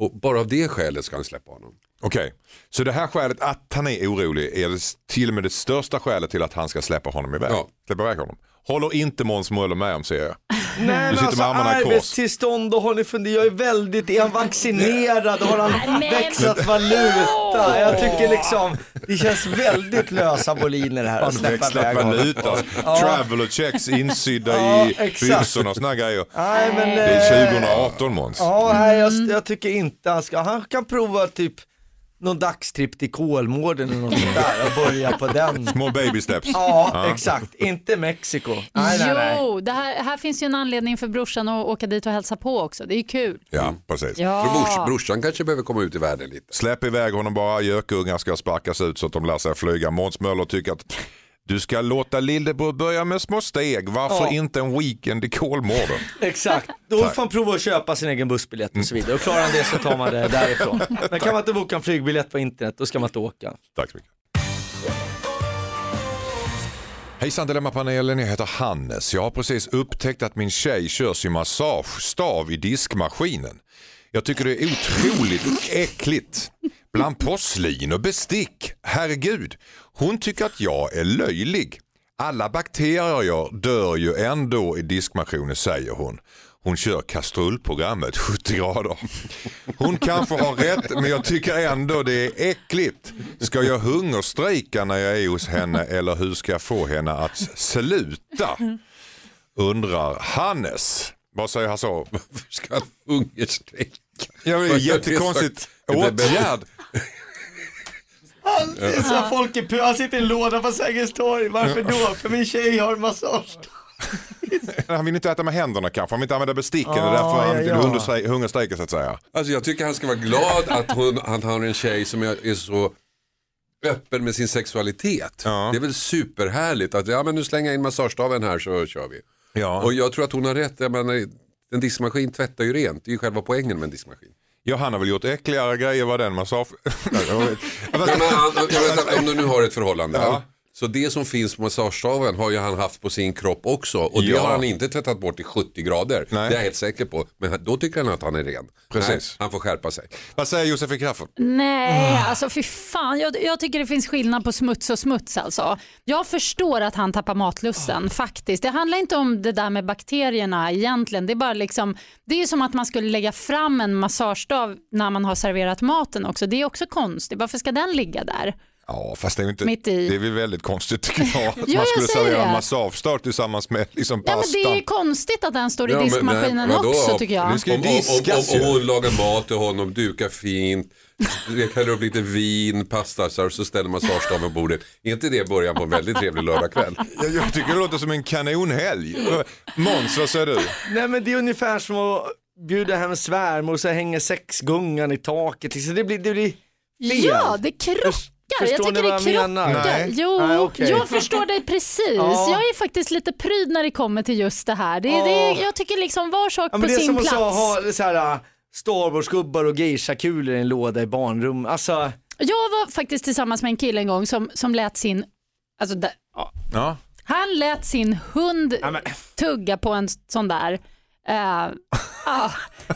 Och bara av det skälet ska han släppa honom. Okej, okay. Så det här skälet att han är orolig är till och med det största skälet till att han ska släppa honom iväg. Ja. Släppa iväg honom. Håller inte Måns Möller med om, säger jag. Nej, men alltså arbetstillstånd, då har ni funderat, jag är väldigt, är han vaccinerad, har han växlat valuta? Jag tycker liksom, det känns väldigt lösa boliner här. Han växlat valuta, travel och checks insydda i byxorna och såna grejer. Nej, men, det är tjugo arton, Måns. Ja, nej, jag, jag tycker inte han ska, han kan prova typ någon dagstripp till Kolmården eller något där och börja på den. Små baby steps. Ja, ja, exakt. Inte Mexiko. Nej, jo, nej, nej. Det här, här finns ju en anledning för brorsan att åka dit och hälsa på också. Det är ju kul. Ja, precis. Ja. Så brors, brorsan kanske behöver komma ut i världen lite. Släpp iväg honom bara. Gökungar ska sparkas ut så att de lär sig flyga. Måns Möller tycker att Du ska låta lillebror börja med små steg. Varför ja. inte en weekend i Kolmården? Exakt. Då får han prova att köpa sin egen bussbiljett och så vidare. Och klarar han det så tar man det därifrån. Men kan Tack. man inte boka en flygbiljett på internet, då ska man inte åka. Tack så mycket. Hejsan Dilemma-panelen, jag heter Hannes. Jag har precis upptäckt att min tjej kör sin massagestav i diskmaskinen. Jag tycker det är otroligt äckligt. Bland porslin och bestick. Herregud. Hon tycker att jag är löjlig. Alla bakterier dör ju ändå i diskmaskinen, säger hon. Hon kör kastrullprogrammet sjuttio grader. Hon kanske har rätt, men jag tycker ändå det är äckligt. Ska jag hungerstrejka när jag är hos henne eller hur ska jag få henne att sluta? Undrar Hannes. Vad säger han så? Varför ska han hungerstrejka? Ja, det är jättekonstigt. Åtgärd. Han är så folk är pu- han sitter i en låda på Sägers torg. Varför då? För min tjej har massage. Han vill inte äta med händerna kanske. Han vill inte använda besticken. Det ah, är därför han vill ja, ja. hungerstrejka, hungerstrejka så att säga. Alltså jag tycker han ska vara glad att hon, han har en tjej som är så öppen med sin sexualitet. Ja. Det är väl superhärligt att ja, men nu slänger jag in massagestaven här så kör vi. Ja. Och jag tror att hon har rätt. Jag menar, en diskmaskin tvättar ju rent. Det är ju själva poängen med en diskmaskin. Ja, han har väl gjort äckligare grejer vad den massage... Om du nu har ett förhållande. Ja. Så det som finns på massagestaven har ju han haft på sin kropp också. Och det ja. har han inte tvättat bort i sjuttio grader. Nej. Det är jag helt säker på. Men då tycker han att han är ren. Precis. Nej, han får skärpa sig. Vad säger Josefin Crafoord? Nej, mm. alltså fy fan. Jag, jag tycker det finns skillnad på smuts och smuts alltså. Jag förstår att han tappar matlusten oh. faktiskt. Det handlar inte om det där med bakterierna egentligen. Det är bara liksom, det är som att man skulle lägga fram en massagestav när man har serverat maten också. Det är också konstigt. Varför ska den ligga där? Ja, fast det är, inte, det är väl väldigt konstigt tycker jag. Att jo, man skulle servera en massavstart tillsammans med liksom pastan. Ja, men det är ju konstigt att den står i ja, diskmaskinen men, men, också då, tycker jag. Om, om, om, om hon lagar mat till honom, dukar fint, häller upp lite vin, pasta så, så ställer massagestaven på bordet. Är inte det början på en väldigt trevlig lördagkväll? jag, jag tycker det låter som en kanonhelg. Måns, vad säger du? Nej, men det är ungefär som att bjuda hem svärmor och så hänger sexgungan i taket. Så det blir... Det blir ja, det krockar. Jag tycker det är krockar. Jo, Nej, okay. jag förstår dig precis. Ja. Jag är faktiskt lite pryd när det kommer till just det här. Det, ja. det, jag tycker liksom var sak ja, på sin plats. Det är som att så här Starbordsgubbar och geishakulor i en låda i barnrum. Alltså... Jag var faktiskt tillsammans med en kille en gång som, som lät sin... Alltså där, ja. Han lät sin hund ja, men... tugga på en sån där... Uh, ah,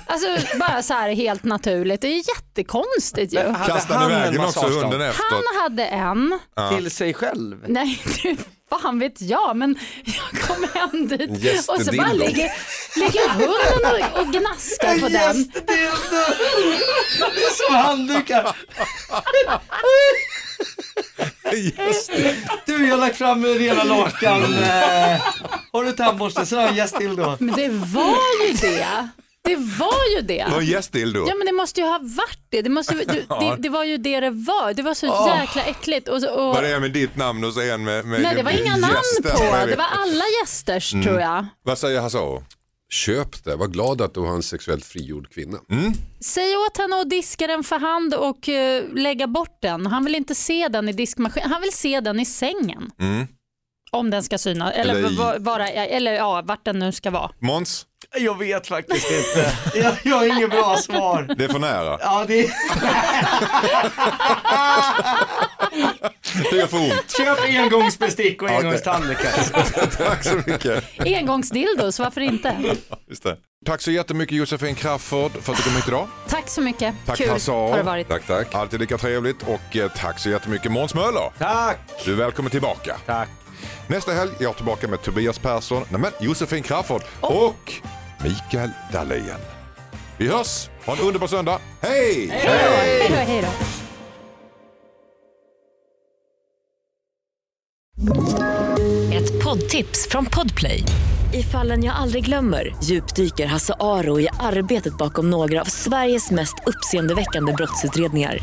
alltså bara så här helt naturligt. Det är jättekonstigt ju. Kastade vägen också hunden efter. Han hade en uh. till sig själv. Nej, du, fan vet jag. Men jag kom hem dit yes, och så bara ligger, ligger hunden och, och gnaskar på yes, den. Det är som handdukar. Yes. Du, jag har lagt fram rena lakan. Har du tandborsten så har jag gästdildo. Men det var ju det. Det var ju det. Vad gästdildo? Ja, men det måste ju ha varit det. Det, måste, det, det, det var ju det det var. Det var så oh. jäkla äckligt. Och, och... Vad är det med ditt namn och så en med, med nej, det var inga gäster. Namn på. Det var alla gästers, mm. tror jag. Vad säger Hasse? Köp det. Var glad att du har en sexuellt frigjord kvinna. Mm. Säg åt henne att diska den för hand och uh, lägga bort den. Han vill inte se den i diskmaskinen. Han vill se den i sängen. Mm. Om den ska synas. Eller, eller, v- vara, eller ja, vart den nu ska vara. Måns? Jag vet faktiskt inte. Jag, jag har inget bra svar. Det är för nära. Ja, det är... Det är för ont. Köp engångsbestick och engångstandläkare. Ja, tack så mycket. Engångsdildos, varför inte? Just det. Tack så jättemycket Josefin Crafoord för att du kom hit idag. Tack så mycket. Tack, kul har det varit. Tack, tack. Alltid lika trevligt. Och eh, tack så jättemycket Måns Möller. Tack. Du är välkommen tillbaka. Tack. Nästa helg är jag tillbaka med Tobias Persson, nej men Josefin Crafoord oh. och Mikael Dalögen. Vi hörs. Ha en underbar söndag. Hej! Hej! Hej då, hej då. Ett poddtips från Podplay. I Fallen jag aldrig glömmer djupdyker Hasse Aro i arbetet bakom några av Sveriges mest uppseendeväckande brottsutredningar.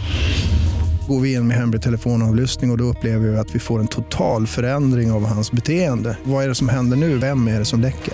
Går vi in med hemlig telefonavlyssning och, och då upplever vi att vi får en total förändring av hans beteende. Vad är det som händer nu? Vem är det som läcker?